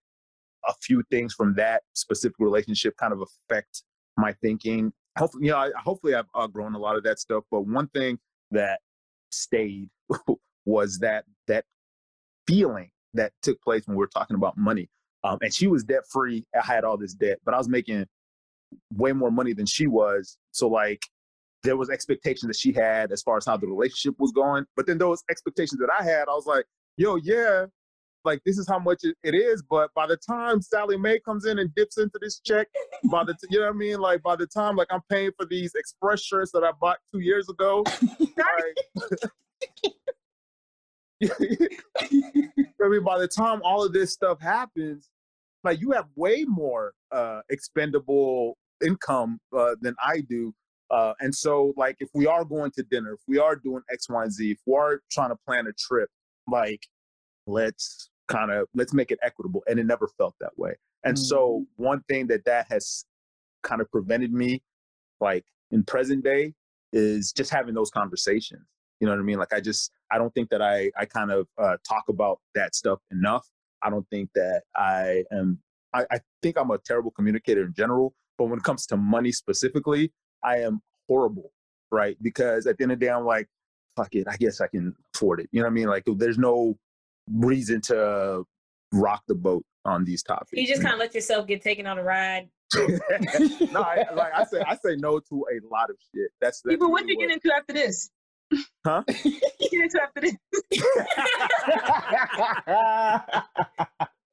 a few things from that specific relationship kind of affect my thinking. Hopefully, you know, hopefully I've outgrown a lot of that stuff. But one thing that stayed was that feeling that took place when we were talking about money. And she was debt free. I had all this debt, but I was making way more money than she was. So, like, there was expectations that she had as far as how the relationship was going. But then those expectations that I had, I was like, yo, yeah, like, this is how much it is. But by the time Sally Mae comes in and dips into this check, you know what I mean? Like, by the time, like, I'm paying for these Express shirts that I bought 2 years ago. Like, I mean, by the time all of this stuff happens, like, you have way more expendable income than I do. And so, like, if we are going to dinner, if we are doing X, Y, and Z, if we are trying to plan a trip, like, let's make it equitable. And it never felt that way. And so one thing that has kind of prevented me, like, in present day, is just having those conversations. You know what I mean? Like, I don't think that I kind of talk about that stuff enough. I don't think that I think I'm a terrible communicator in general, but when it comes to money specifically, I am horrible, right? Because at the end of the day, I'm like, fuck it, I guess I can afford it. You know what I mean? Like, there's no reason to rock the boat on these topics. You just kind of let yourself get taken on a ride. No, I say no to a lot of shit. That's but what you get into after this? Huh? You get into after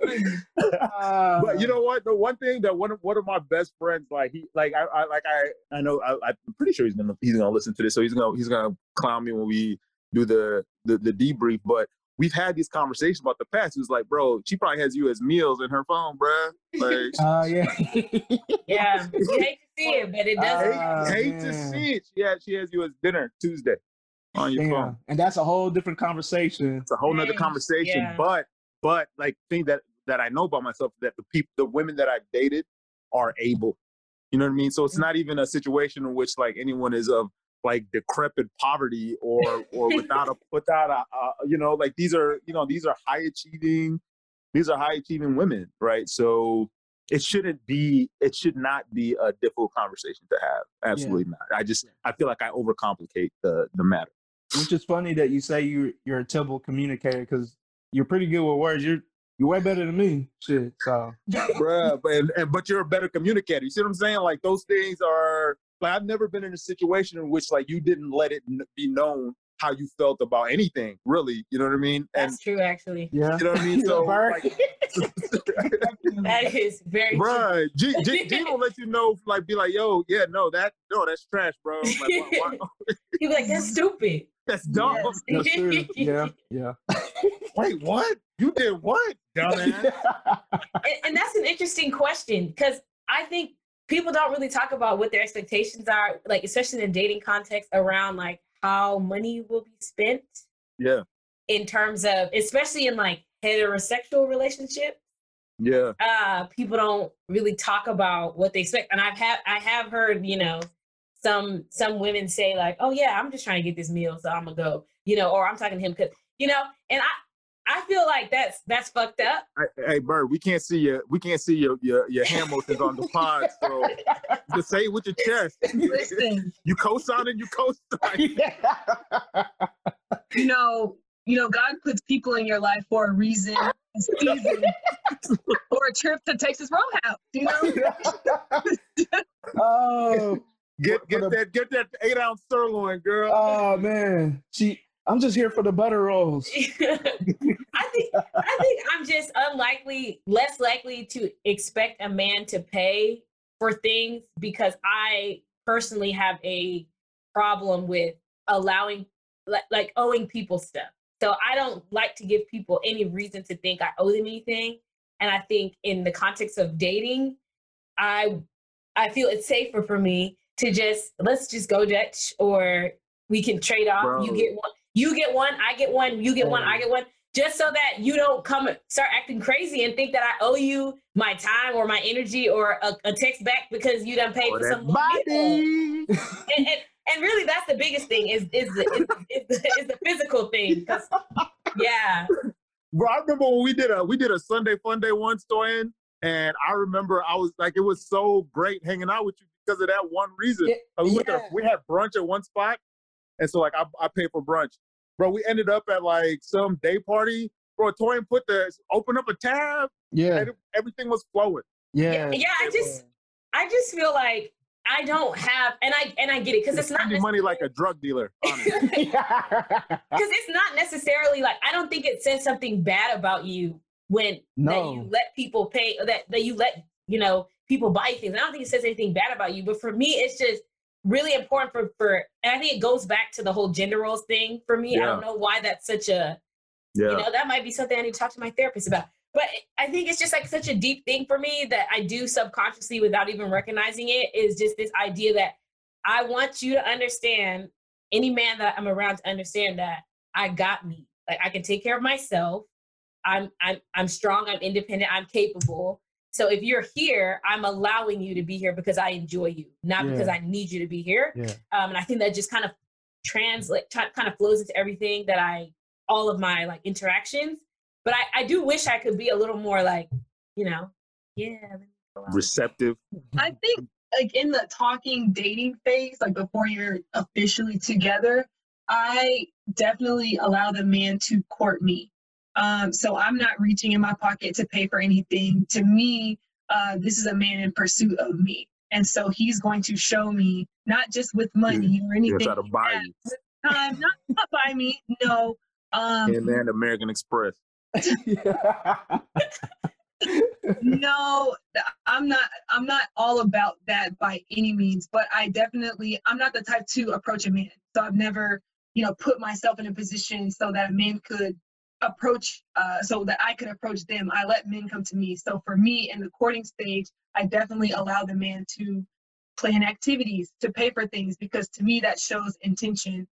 this. But you know what? The one thing that one of my best friends, like, I know, I'm pretty sure he's gonna listen to this, so he's gonna clown me when we do the debrief. But we've had these conversations about the past. It was like, bro, she probably has you as meals in her phone, bro. Like, yeah, yeah. You hate to see it, but it doesn't. Hate to see it. Yeah, she has you as dinner Tuesday on your phone, and that's a whole different conversation. It's a whole nother conversation, yeah. But. But like, thing that I know about myself, that the women that I've dated are able. You know what I mean? So it's not even a situation in which like anyone is of like decrepit poverty or without a you know, like these are high achieving women, right? So it should not be a difficult conversation to have. Absolutely not. I feel like I overcomplicate the matter. Which is funny that you say you're a terrible communicator, because you're pretty good with words. You're way better than me. Shit. So bruh, but you're a better communicator. You see what I'm saying? Like those things are like, I've never been in a situation in which like you didn't let it be known how you felt about anything, really. You know what I mean? That's true, actually. Yeah. You know what I mean? So like, that is very true. G will let you know, like, be like, yo, yeah, no, that's trash, bro. Like, why? He'll be like, that's stupid. That's dumb. Yes. That's true. Yeah. Wait, what? You did what, dumbass? And that's an interesting question, because I think people don't really talk about what their expectations are, like especially in the dating context around like how money will be spent. Yeah. In terms of, especially in like heterosexual relationships. Yeah. People don't really talk about what they expect, and I have heard, you know, some women say like, oh yeah, I'm just trying to get this meal, so I'm gonna go, you know, or I'm talking to him because, you know, and I feel like that's fucked up. Hey, Bird, we can't see your hand motions on the pod, so just say it with your chest. Listen, you co-signing, you co-signing. Yeah. You know, God puts people in your life for a reason, a season, or a trip to Texas Roadhouse. You know. Oh, get that 8-ounce sirloin, girl. Oh man, I'm just here for the butter rolls. I think I'm just less likely to expect a man to pay for things, because I personally have a problem with allowing, like owing people stuff. So I don't like to give people any reason to think I owe them anything. And I think in the context of dating, I feel it's safer for me to let's just go Dutch, or we can trade off. Bro. You get one, I get one, just so that you don't come start acting crazy and think that I owe you my time or my energy or a text back because you done paid for some money. And really, that's the biggest thing is the physical thing. Yeah. Bro, I remember when we did a Sunday Fun Day one story, and I remember I was like, it was so great hanging out with you because of that one reason. We had brunch at one spot. And so, like, I paid for brunch. Bro, we ended up at, like, some day party. Bro, Torian opened up a tab. Yeah. And everything was flowing. Yeah. Yeah, I just feel like I don't have, and I get it, because it's not money like a drug dealer, honestly. Because it's not necessarily, like, I don't think it says something bad about you that you let people pay, or that you let, you know, people buy things. I don't think it says anything bad about you. But for me, it's just really important for, and I think it goes back to the whole gender roles thing for me. Yeah. I don't know why that's such a, you know, that might be something I need to talk to my therapist about. But I think it's just like such a deep thing for me that I do subconsciously without even recognizing it, is just this idea that I want you to understand, any man that I'm around to understand that I got me. Like I can take care of myself. I'm strong, I'm independent, I'm capable. So if you're here, I'm allowing you to be here because I enjoy you, not because I need you to be here. Yeah. And I think that just kind of flows into everything that all of my like interactions. But I do wish I could be a little more like, you know, receptive. I think like in the talking dating phase, like before you're officially together, I definitely allow the man to court me. So I'm not reaching in my pocket to pay for anything. To me, this is a man in pursuit of me. And so he's going to show me, not just with money or anything. He'll try to buy you. Not buy me, no. And American Express. No, I'm not all about that by any means, but I'm not the type to approach a man. So I've never, you know, put myself in a position so that a man could approach, so that I could approach them. I let men come to me. So for me in the courting stage, I definitely allow the man to plan activities, to pay for things, because to me that shows intention.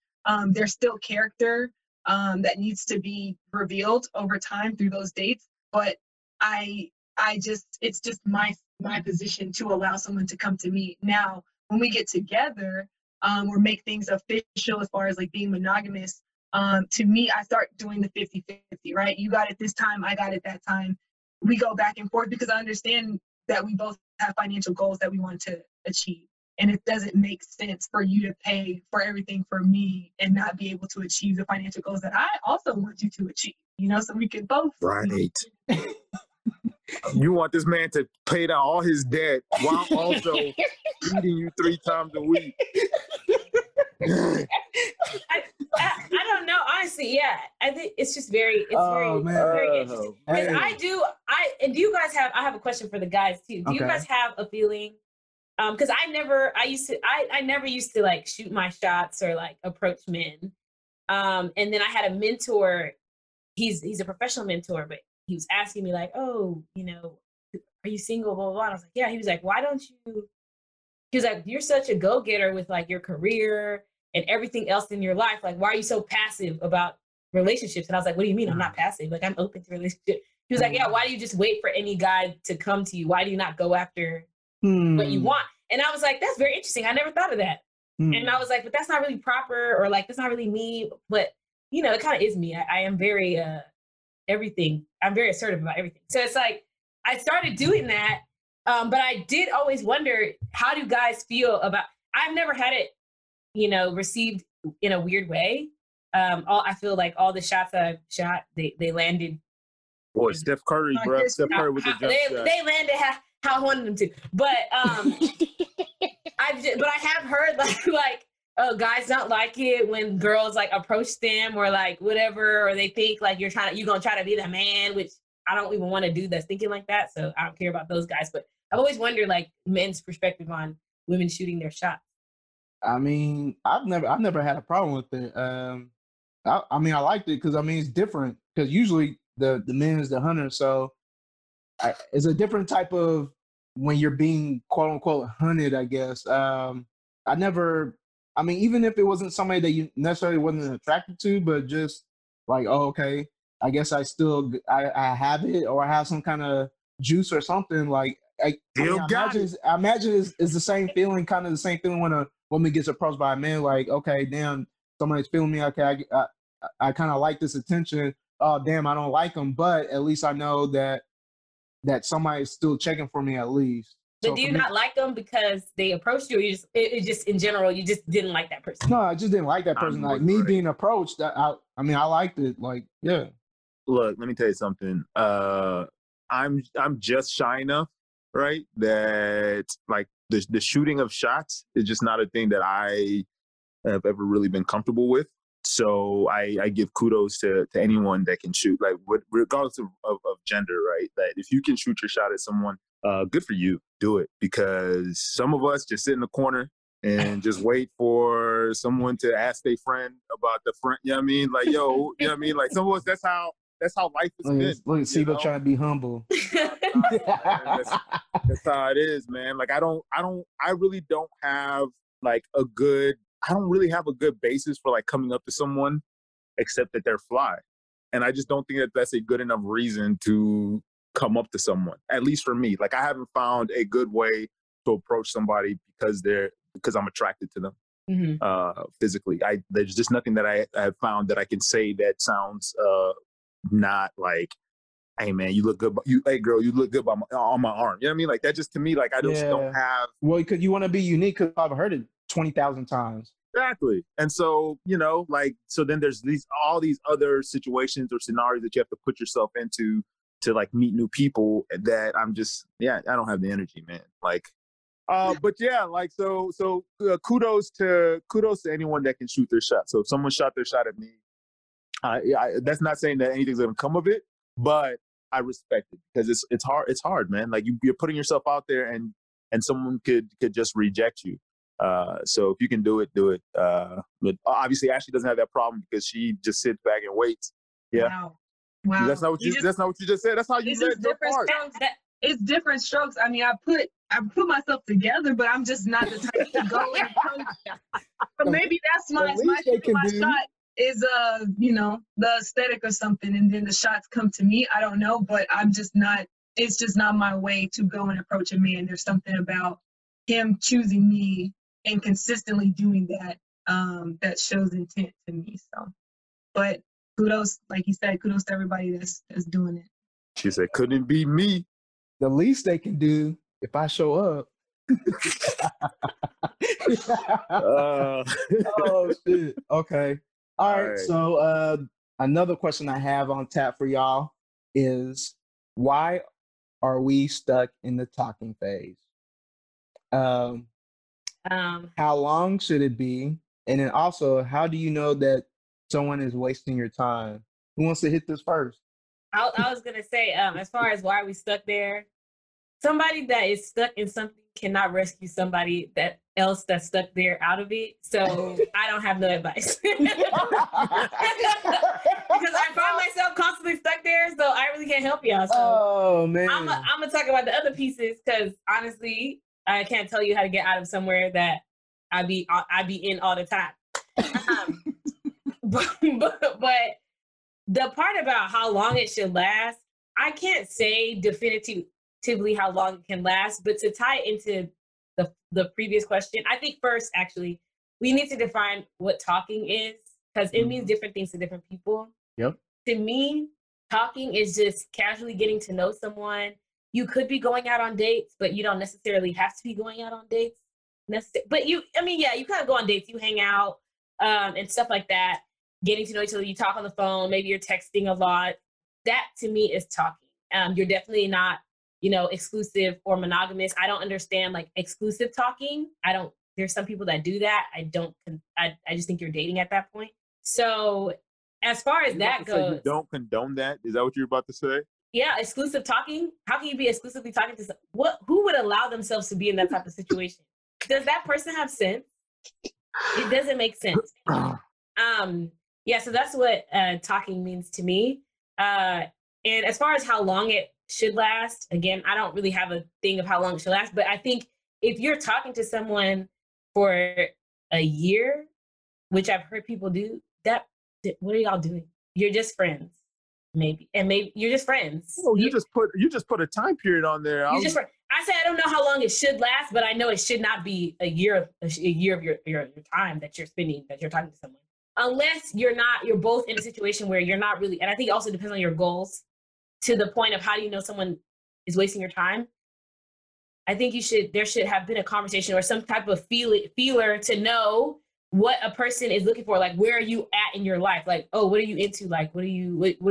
There's still character. that needs to be revealed over time through those dates. But I just, it's just my position to allow someone to come to me. Now, when we get together, or make things official as far as like being monogamous, to me, I start doing the 50-50, right? You got it this time, I got it that time. We go back and forth because I understand that we both have financial goals that we want to achieve. And it doesn't make sense for you to pay for everything for me and not be able to achieve the financial goals that I also want you to achieve, you know, so we can both. Right. You want this man to pay down all his debt while also feeding you 3 times a week. I don't know, honestly. Yeah, I think it's just very interesting. Because and do you guys have? I have a question for the guys too. Do you guys have a feeling? Because I never used to like shoot my shots or like approach men. And then I had a mentor. He's a professional mentor, but he was asking me like, oh, you know, are you single? Blah blah blah. And I was like, yeah. He was like, why don't you? He was like, you're such a go-getter with like your career and everything else in your life. Like, why are you so passive about relationships? And I was like, what do you mean? I'm not passive. Like, I'm open to relationships. He was like, yeah, why do you just wait for any guy to come to you? Why do you not go after what you want? And I was like, that's very interesting. I never thought of that. And I was like, but that's not really proper, or like, that's not really me. But, you know, it kind of is me. I am very, everything. I'm very assertive about everything. So it's like, I started doing that. But I did always wonder, how do guys feel about, I've never had it, you know, received in a weird way. I feel like all the shots I've shot, they landed. Boy, Steph Curry, bro. Steph Curry with the jump shot. They landed how I wanted them to. But I have heard like, oh, guys don't like it when girls like approach them or like whatever, or they think like you're gonna try to be the man, which I don't even want to do that's thinking like that. So I don't care about those guys. But I've always wondered like men's perspective on women shooting their shots. I mean, I've never had a problem with it. I mean, I liked it because I mean, it's different because usually the men is the hunter. So it's a different type of when you're being quote unquote hunted, I guess. Even if it wasn't somebody that you necessarily wasn't attracted to, but just like, oh, okay, I guess I still, I have it, or I have some kind of juice or something. Like, I imagine it's the same feeling, kind of the same feeling when a woman gets approached by a man, like, okay, damn, somebody's feeling me. Okay, I kind of like this attention. Oh, damn, I don't like them, but at least I know that somebody's still checking for me at least. But so do you not like them because they approached you, or you just, it just in general, you just didn't like that person? No, I just didn't like that person. Like, me being approached, I liked it. Like, yeah. Look, let me tell you something. I'm just shy enough, right, that like the shooting of shots is just not a thing that I have ever really been comfortable with. So I give kudos to anyone that can shoot, like regardless of gender, right? That if you can shoot your shot at someone, good for you, do it. Because some of us just sit in the corner and just wait for someone to ask their friend about the front. You know what I mean? Like, yo, you know what I mean? Like, some of us, that's how life has been. Look, Sibo trying to be humble. That's how it is, man. Like, I don't really have a good basis for like coming up to someone, except that they're fly. And I just don't think that that's a good enough reason to come up to someone, at least for me. Like, I haven't found a good way to approach somebody because I'm attracted to them. Mm-hmm. Physically. There's just nothing that I have found that I can say that sounds not like, hey man, you look good. Hey girl, you look good on my arm. You know what I mean? Like, that just, to me, like, I just don't have. Well, because you want to be unique, because I've heard it 20,000 times. Exactly. And so, you know, like, so then there's all these other situations or scenarios that you have to put yourself into to like meet new people that I'm just, I don't have the energy, man. Like, but yeah, like, so kudos to anyone that can shoot their shot. So if someone shot their shot at me, that's not saying that anything's going to come of it, but I respect it because it's hard, man. Like, you're putting yourself out there and someone could just reject you. So if you can do it, do it. But obviously Ashley doesn't have that problem because she just sits back and waits. Yeah. Wow. That's not what that's not what you just said. That's how you said your part. It's different strokes. I mean, I put myself together, but I'm just not the type to go and approach. But maybe that's my shot. is, you know, the aesthetic or something, and then the shots come to me. I don't know, but I'm just not, it's just not my way to go and approach a man. There's something about him choosing me and consistently doing that that shows intent to me. So, but kudos, like you said, kudos to everybody that's doing it. She said, couldn't be me. The least they can do if I show up. Oh, shit. Okay. All right. So another question I have on tap for y'all is, why are we stuck in the talking phase? How long should it be? And then also, how do you know that someone is wasting your time? Who wants to hit this first? I was gonna say, as far as why are we stuck there, somebody that is stuck in something cannot rescue somebody that else that's stuck there out of it. So I don't have no advice. Because I find myself constantly stuck there, so I really can't help y'all. So oh man, I'm gonna talk about the other pieces, because honestly, I can't tell you how to get out of somewhere that I be in all the time. But the part about how long it should last, I can't say definitively how long it can last, but to tie into the previous question, I think first, actually, we need to define what talking is, because it means different things to different people. Yep. To me, talking is just casually getting to know someone. You could be going out on dates, but you don't necessarily have to be going out on dates. But you kind of go on dates, you hang out and stuff like that. Getting to know each other, you talk on the phone, maybe you're texting a lot. That to me is talking. You're definitely not, exclusive or monogamous. I don't understand exclusive talking. There's some people that do that. I just think you're dating at that point. So as far as that goes. You don't condone that? Is that what you're about to say? Yeah, exclusive talking. How can you be exclusively talking to who would allow themselves to be in that type of situation? Does that person have sense? It doesn't make sense. Yeah, so that's what talking means to me. And as far as how long it should last, again, I don't really have a thing of how long it should last, but I think if you're talking to someone for a year, which I've heard people do, what are y'all doing? You're just friends, maybe. And maybe you're just friends. Oh, you just put a time period on there. I said I don't know how long it should last, but I know it should not be a year of your time that you're spending, that you're talking to someone. Unless you're both in a situation where you're not really, and I think it also depends on your goals, to the point of how do you know someone is wasting your time. I think there should have been a conversation or some type of feeler to know what a person is looking for. Like, where are you at in your life? Like, oh, what are you into? Like, what do you want?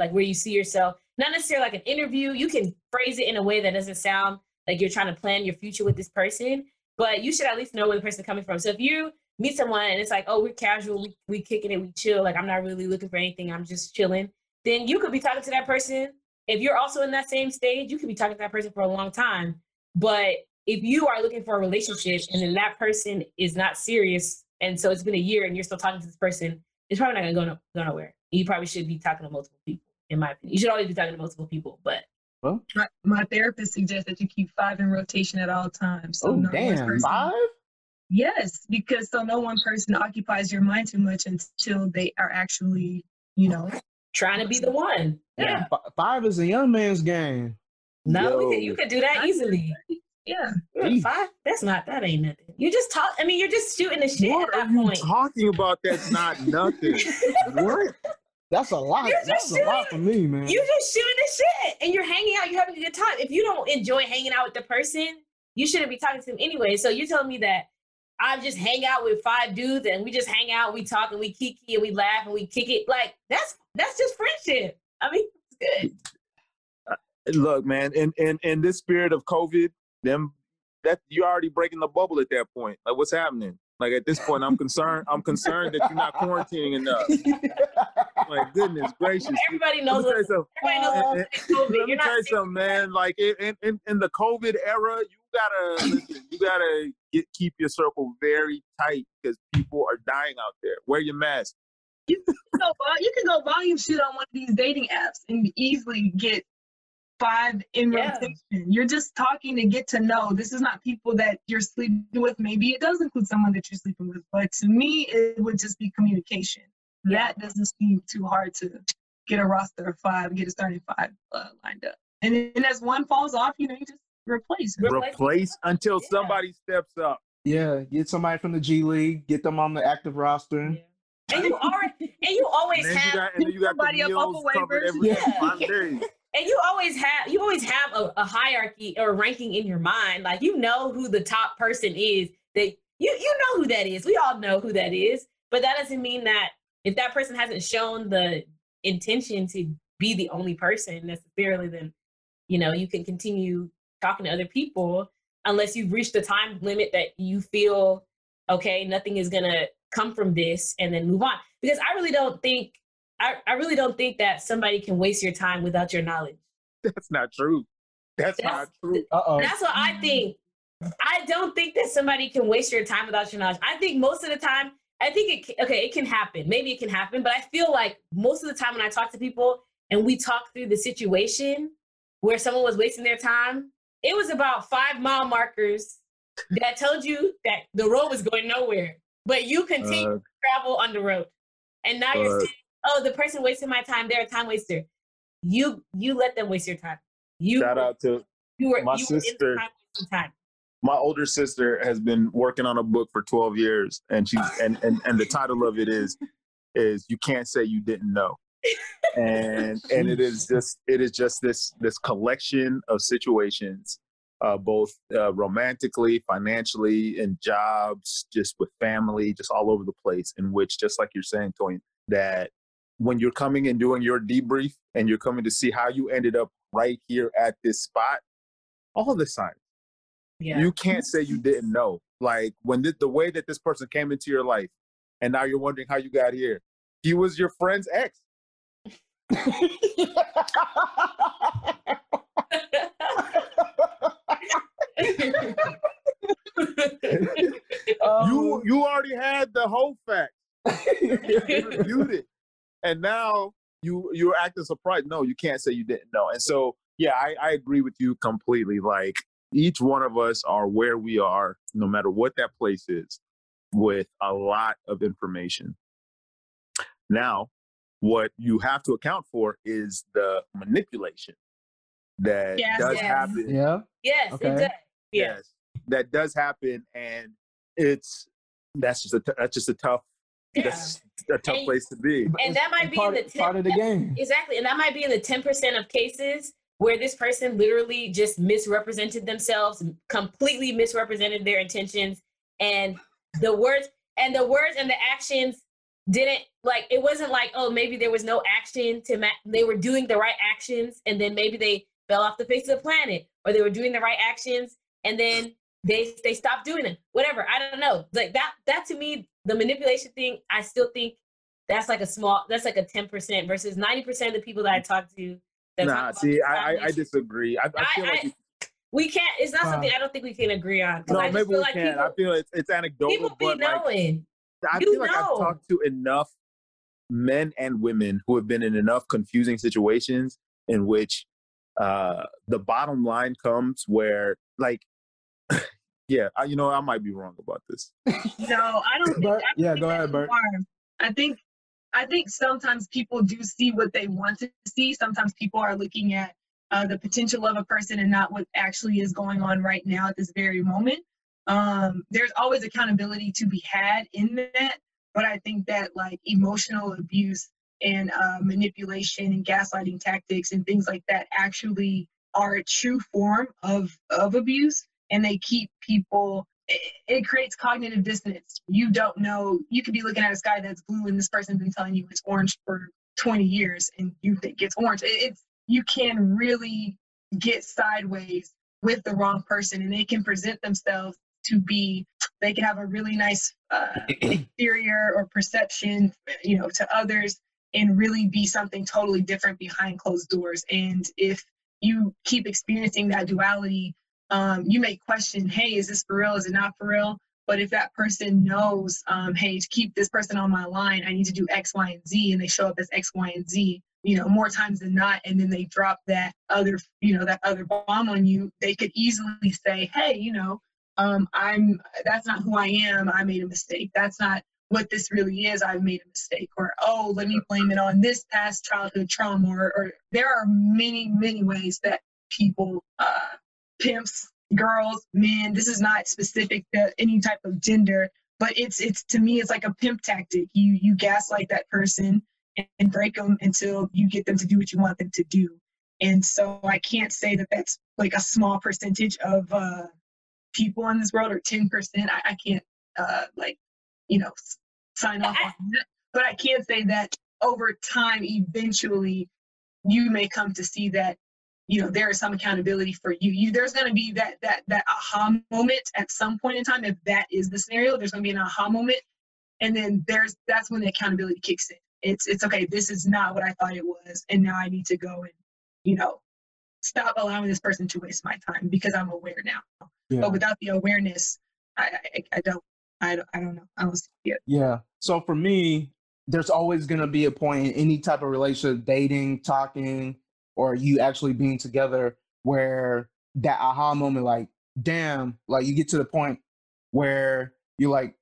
Like, where do you see yourself? Not necessarily like an interview. You can phrase it in a way that doesn't sound like you're trying to plan your future with this person, but you should at least know where the person is coming from. So if you meet someone and it's like, oh, we're casual, we kicking it, we chill, like I'm not really looking for anything, I'm just chilling, then you could be talking to that person. If you're also in that same stage, you could be talking to that person for a long time. But if you are looking for a relationship and then that person is not serious, and so it's been a year and you're still talking to this person, it's probably not going to go nowhere. You probably should be talking to multiple people, in my opinion. You should always be talking to multiple people, but... Well, my therapist suggests that you keep 5 in rotation at all times. So damn, 5? Yes, because so no one person occupies your mind too much until they are actually, trying to be the one. Yeah. 5 is a young man's game. No, you could do that easily. Yeah. 5? That ain't nothing. You just talk. I mean, you're just shooting the shit at that point. What are you talking about? That's not nothing. What? That's a lot. That's a lot for me, man. You're just shooting the shit and you're hanging out. You're having a good time. If you don't enjoy hanging out with the person, you shouldn't be talking to them anyway. So you're telling me that I just hang out with 5 dudes and we just hang out, we talk and we kiki and we laugh and we kick it. Like, that's just friendship. I mean, it's good. Look, man, in this spirit of COVID, you're already breaking the bubble at that point. Like, what's happening? Like, at this point, I'm concerned that you're not quarantining enough. Like, goodness gracious. Everybody knows it. Let me tell you something, man. Like, in the COVID era, you gotta keep your circle very tight, because people are dying out there. Wear your mask. You can go volume shit on one of these dating apps and easily get 5 in rotation. You're just talking to get to know. This is not people that you're sleeping with. Maybe it does include someone that you're sleeping with, but to me, it would just be communication. That doesn't seem too hard to get a roster of 5, get a starting 5 lined up. And then as one falls off, you know, you just replace. Replace until somebody steps up. Yeah, get somebody from the G League, get them on the active roster. Yeah. And you already, and you got somebody up off of waivers. And you always have a hierarchy or ranking in your mind. Like, you know who the top person is. That you know who that is. We all know who that is. But that doesn't mean that if that person hasn't shown the intention to be the only person necessarily, then, you know, you can continue talking to other people unless you've reached the time limit that you feel, okay, nothing is gonna come from this, and then move on. Because I really don't think that somebody can waste your time without your knowledge. That's not true. That's not true. That's what I think. I don't think that somebody can waste your time without your knowledge. I think most of the time, it can happen. Maybe it can happen, but I feel like most of the time when I talk to people and we talk through the situation where someone was wasting their time, it was about 5 mile markers that told you that the road was going nowhere. But you continue to travel on the road. And now you're saying, oh, the person wasted my time. They're a time waster. You let them waste your time. Shout out to my sister. My older sister has been working on a book for 12 years. And she's and the title of it is You Can't Say You Didn't Know. And it is just this collection of situations, both romantically, financially, in jobs, just with family, just all over the place, in which, just like you're saying, Toyin, that when you're coming and doing your debrief and you're coming to see how you ended up right here at this spot, all the signs. Yeah. You can't say you didn't know. Like, when the way that this person came into your life and now you're wondering how you got here, he was your friend's ex. You already had the whole fact. You reviewed it, and now you're acting surprised. No, you can't say you didn't know. And so, yeah, I agree with you completely. Like, each one of us are where we are, no matter what that place is, with a lot of information. Now, what you have to account for is the manipulation that does happen. Yeah. Yes, okay. It does. Yes, that does happen, and that's just a tough place to be. And that might be part of the game. Exactly, and that might be in the 10% of cases where this person literally just misrepresented themselves, completely misrepresented their intentions, and the words and the actions didn't, like, it wasn't like, oh, maybe there was no action to they were doing the right actions, and then maybe they fell off the face of the planet, or they were doing the right actions and then they stopped doing it. Whatever, I don't know. Like, that to me, the manipulation thing, I still think that's like a 10% versus 90% of the people that I talk to. I disagree. We can't. It's not something I don't think we can agree on. No, maybe we like can. I feel it's anecdotal. People be knowing. Like, I feel like I've talked to enough men and women who have been in enough confusing situations in which the bottom line comes where, like, yeah, I might be wrong about this. No, I don't think. Go ahead, Bert. I think sometimes people do see what they want to see. Sometimes people are looking at the potential of a person and not what actually is going on right now at this very moment. There's always accountability to be had in that, but I think that, like, emotional abuse and manipulation and gaslighting tactics and things like that actually are a true form of abuse, and they keep people. It creates cognitive dissonance. You don't know. You could be looking at a sky that's blue, and this person's been telling you it's orange for 20 years, and you think it's orange. You can really get sideways with the wrong person, and they can present themselves to be. They can have a really nice exterior or perception, to others, and really be something totally different behind closed doors. And if you keep experiencing that duality, you may question, hey, is this for real? Is it not for real? But if that person knows, hey, to keep this person on my line, I need to do X, Y, and Z, and they show up as X, Y, and Z, you know, more times than not, and then they drop that other, you know, that other bomb on you, they could easily say, hey, you know, that's not who I am. I made a mistake. That's not what this really is. I've made a mistake. Or, oh, let me blame it on this past childhood trauma. Or there are many, many ways that people, pimps, girls, men, this is not specific to any type of gender, but it's to me, it's like a pimp tactic. You gaslight that person and break them until you get them to do what you want them to do. And so I can't say that that's like a small percentage of people in this world, or 10%. I can't sign off on that. But I can say that over time, eventually, you may come to see that, you know, there is some accountability for you. There's going to be that aha moment at some point in time. If that is the scenario, there's going to be an aha moment, and then that's when the accountability kicks in. It's okay. This is not what I thought it was, and now I need to go and, you know, stop allowing this person to waste my time because I'm aware now. Yeah. But without the awareness, I don't know. I don't see it. Yeah. So for me, there's always going to be a point in any type of relationship, dating, talking, or you actually being together, where that aha moment, like, damn, like you get to the point where you're like,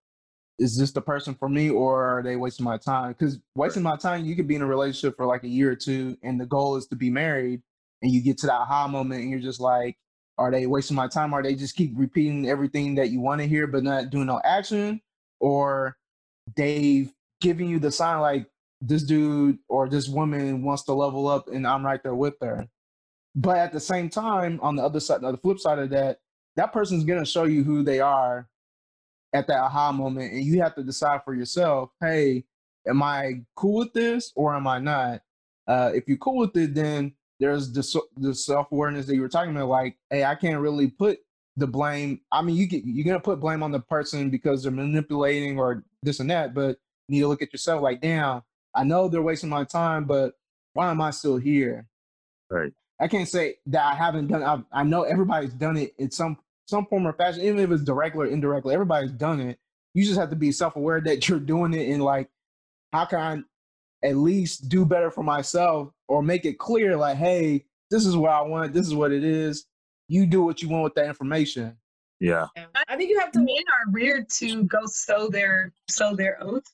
is this the person for me, or are they wasting my time? Because wasting my time, you could be in a relationship for like a year or two, and the goal is to be married, and you get to that aha moment, and you're just like, are they wasting my time? Are they just keep repeating everything that you want to hear, but not doing no action? Or they've given you the sign, like, this dude or this woman wants to level up and I'm right there with her. But at the same time, on the other side, the flip side of that, that person's going to show you who they are at that aha moment. And you have to decide for yourself, hey, am I cool with this or am I not? If you're cool with it, then there's the self-awareness that you were talking about, like, hey, I can't really put the blame. I mean, you're going to put blame on the person because they're manipulating or this and that, but you need to look at yourself like, damn, I know they're wasting my time, but why am I still here? Right. I can't say that I haven't done. I know everybody's done it in some form or fashion, even if it's directly or indirectly. Everybody's done it. You just have to be self-aware that you're doing it, and like, how can I at least do better for myself, or make it clear, like, hey, this is what I want. This is what it is. You do what you want with that information. Yeah. I think you have to. Men are reared to go sow their oats.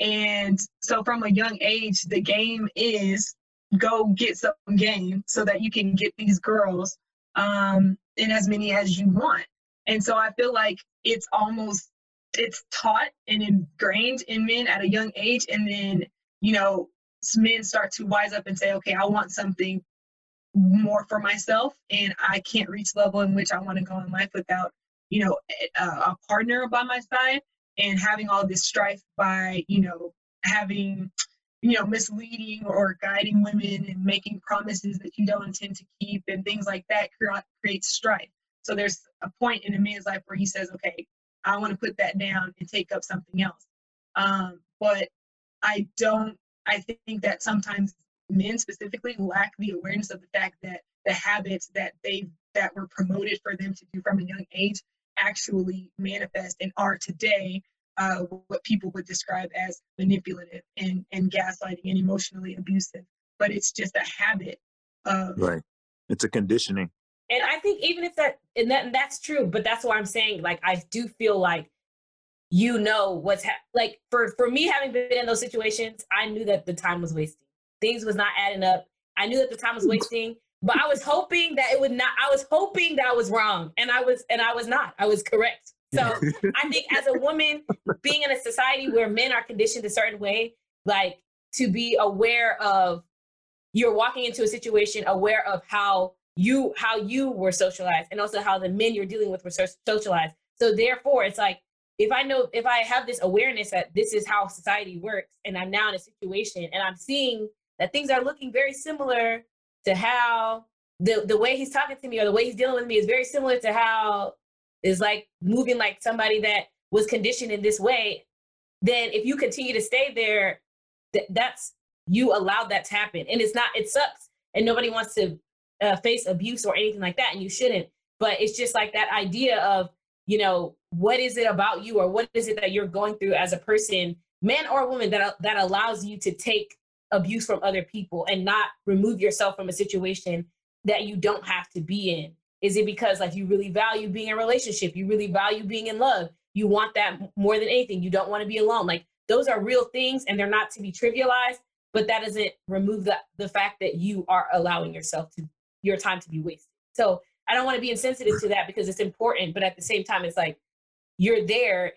And so from a young age, the game is go get some game so that you can get these girls in as many as you want. And so I feel like it's taught and ingrained in men at a young age. And then, you know, men start to wise up and say, okay, I want something more for myself, and I can't reach the level in which I want to go in life without, you know, a partner by my side. And having all this strife by, you know, having, you know, misleading or guiding women and making promises that you don't intend to keep and things like that creates strife. So there's a point in a man's life where he says, okay, I want to put that down and take up something else. But I think that sometimes men specifically lack the awareness of the fact that the habits that were promoted for them to do from a young age actually manifest and are today what people would describe as manipulative and gaslighting and emotionally abusive. But it's just a habit of, right, it's a conditioning. And I think even if that's true, but that's why I'm saying, like, I do feel like, you know, what's like for me, having been in those situations, I knew that the time was wasting. Things was not adding up. I knew that the time was wasting. But I was hoping that it would not. I was hoping that I was wrong, and I was not. I was correct. So I think as a woman, being in a society where men are conditioned a certain way, like, to be aware of, you're walking into a situation aware of how you were socialized, and also how the men you're dealing with were socialized. So therefore, it's like, if I have this awareness that this is how society works, and I'm now in a situation, and I'm seeing that things are looking very similar to how the way he's talking to me, or the way he's dealing with me, is very similar to how is like moving like somebody that was conditioned in this way, then if you continue to stay there, that's you allowed that to happen. And it sucks, and nobody wants to face abuse or anything like that, and you shouldn't. But it's just like that idea of, you know, what is it about you, or what is it that you're going through as a person, man or woman, that allows you to take abuse from other people and not remove yourself from a situation that you don't have to be in? Is it because like you really value being in a relationship? You really value being in love? You want that more than anything. You don't want to be alone. Like those are real things and they're not to be trivialized, but that doesn't remove the fact that you are allowing yourself to your time to be wasted. So I don't want to be insensitive to that because it's important, but at the same time, it's like, you're there.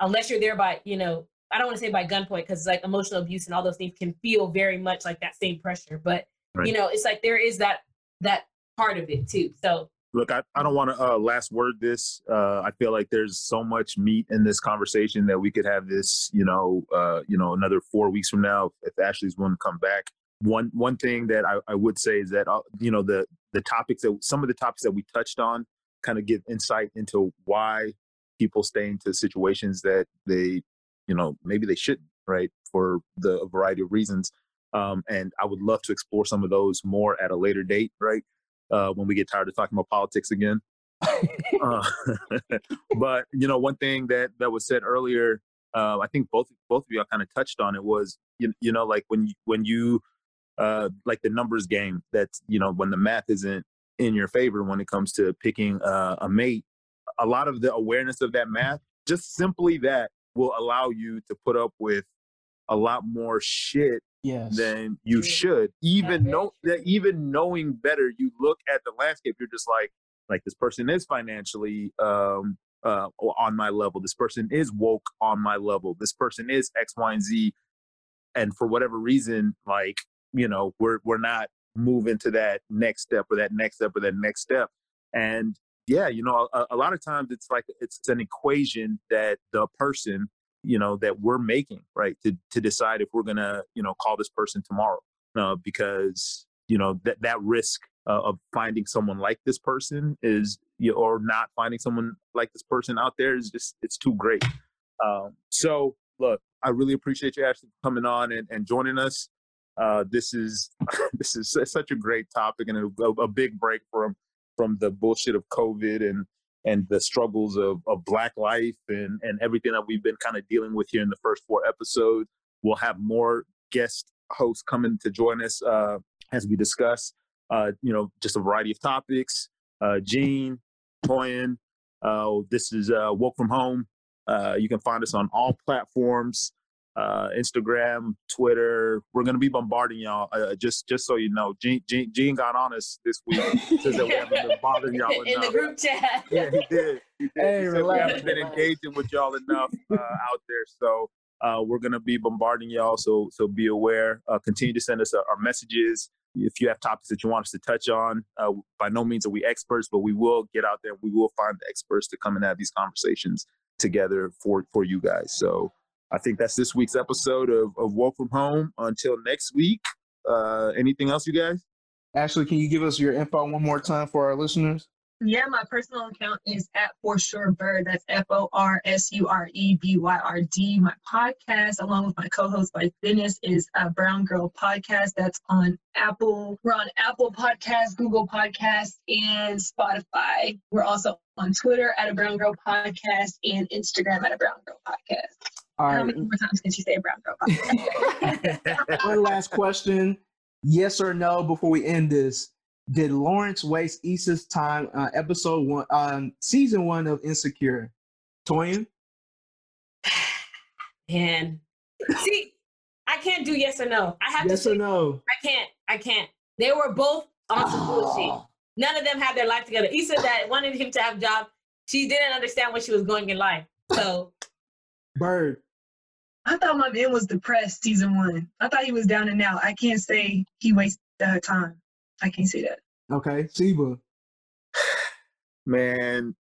Unless you're there by, you know, I don't want to say by gunpoint, because like emotional abuse and all those things can feel very much like that same pressure, but right. You know, it's like, there is that part of it too. So look, I don't want to last word this. I feel like there's so much meat in this conversation that we could have this, another 4 weeks from now, if Ashley's willing to come back. One thing that I would say is that, some of the topics that we touched on kind of give insight into why people stay into situations that they, maybe they shouldn't, right? For a variety of reasons. And I would love to explore some of those more at a later date, right? When we get tired of talking about politics again. But, one thing that was said earlier, I think both of y'all kind of touched on it was, like when you like the numbers game, that's, when the math isn't in your favor when it comes to picking a mate, a lot of the awareness of that math, just simply that will allow you to put up with a lot more shit than you should. Even knowing better, you look at the landscape, you're just like this person is financially on my level. This person is woke on my level. This person is X, Y, and Z. And for whatever reason, we're not moving to that next step or that next step or that next step. And yeah, a lot of times it's like it's an equation that the person, that we're making, right, to decide if we're going to, call this person tomorrow because, that risk of finding someone like this person is, or not finding someone like this person out there is just, it's too great. So look, I really appreciate you actually coming on and joining us. This is such a great topic and a big break from the bullshit of COVID and the struggles of Black life and everything that we've been kind of dealing with here in the first 4 episodes. We'll have more guest hosts coming to join us as we discuss, just a variety of topics. Gene, Toyin, this is Woke From Home. You can find us on all platforms, Instagram, Twitter. We're going to be bombarding y'all, just so you know. Gene got on us this week. Says that we haven't been bothering y'all enough. In the group chat. Yeah, he did. Hey, he said we haven't been engaging with y'all enough out there. So we're going to be bombarding y'all, so be aware. Continue to send us our messages. If you have topics that you want us to touch on, by no means are we experts, but we will get out there. We will find the experts to come and have these conversations together for you guys. So I think that's this week's episode of Woke From Home. Until next week, anything else, you guys? Ashley, can you give us your info one more time for our listeners? Yeah, my personal account is @ForSureBird. That's ForSureByrd. My podcast, along with my co-host Bryce Dennis, is A Brown Girl Podcast. That's on Apple. We're on Apple Podcasts, Google Podcasts, and Spotify. We're also on Twitter @ABrownGirlPodcast and Instagram @ABrownGirlPodcast. All right. How many more times can she say Brown Girl Podcast? One last question. Yes or no before we end this. Did Lawrence waste Issa's time season 1 of Insecure? Toyin? Man. See, I can't do yes or no. I have yes to say, or no. I can't. They were both on some bullshit. None of them had their life together. Issa that wanted him to have a job. She didn't understand what she was going in life. So Bird. I thought my man was depressed season 1. I thought he was down and out. I can't say he wasted her time. I can't see that. Okay, Sheba. Man,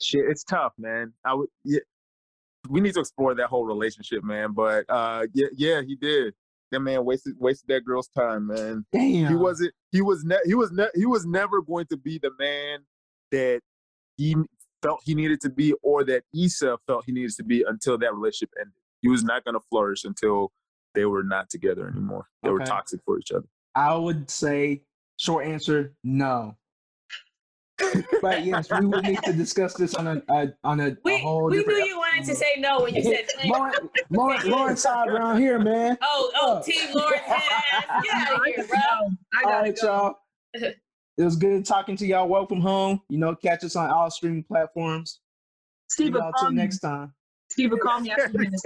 shit, it's tough, man. We need to explore that whole relationship, man. But he did. That man wasted that girl's time, man. Damn, he was never going to be the man that he felt he needed to be, or that Issa felt he needed to be until that relationship ended. He was not going to flourish until they were not together anymore. They were toxic for each other. I would say, short answer, no. But yes, we will need to discuss this on a whole. We knew you wanted to say no when you said Lawrence side around here, man. Oh, Team Lawrence has. Get out of here, bro. All right, y'all. It was good talking to y'all. Welcome home. You know, catch us on all streaming platforms. Steve, until next time. Steve, call me after this.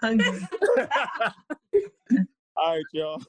Hungry. All right, y'all.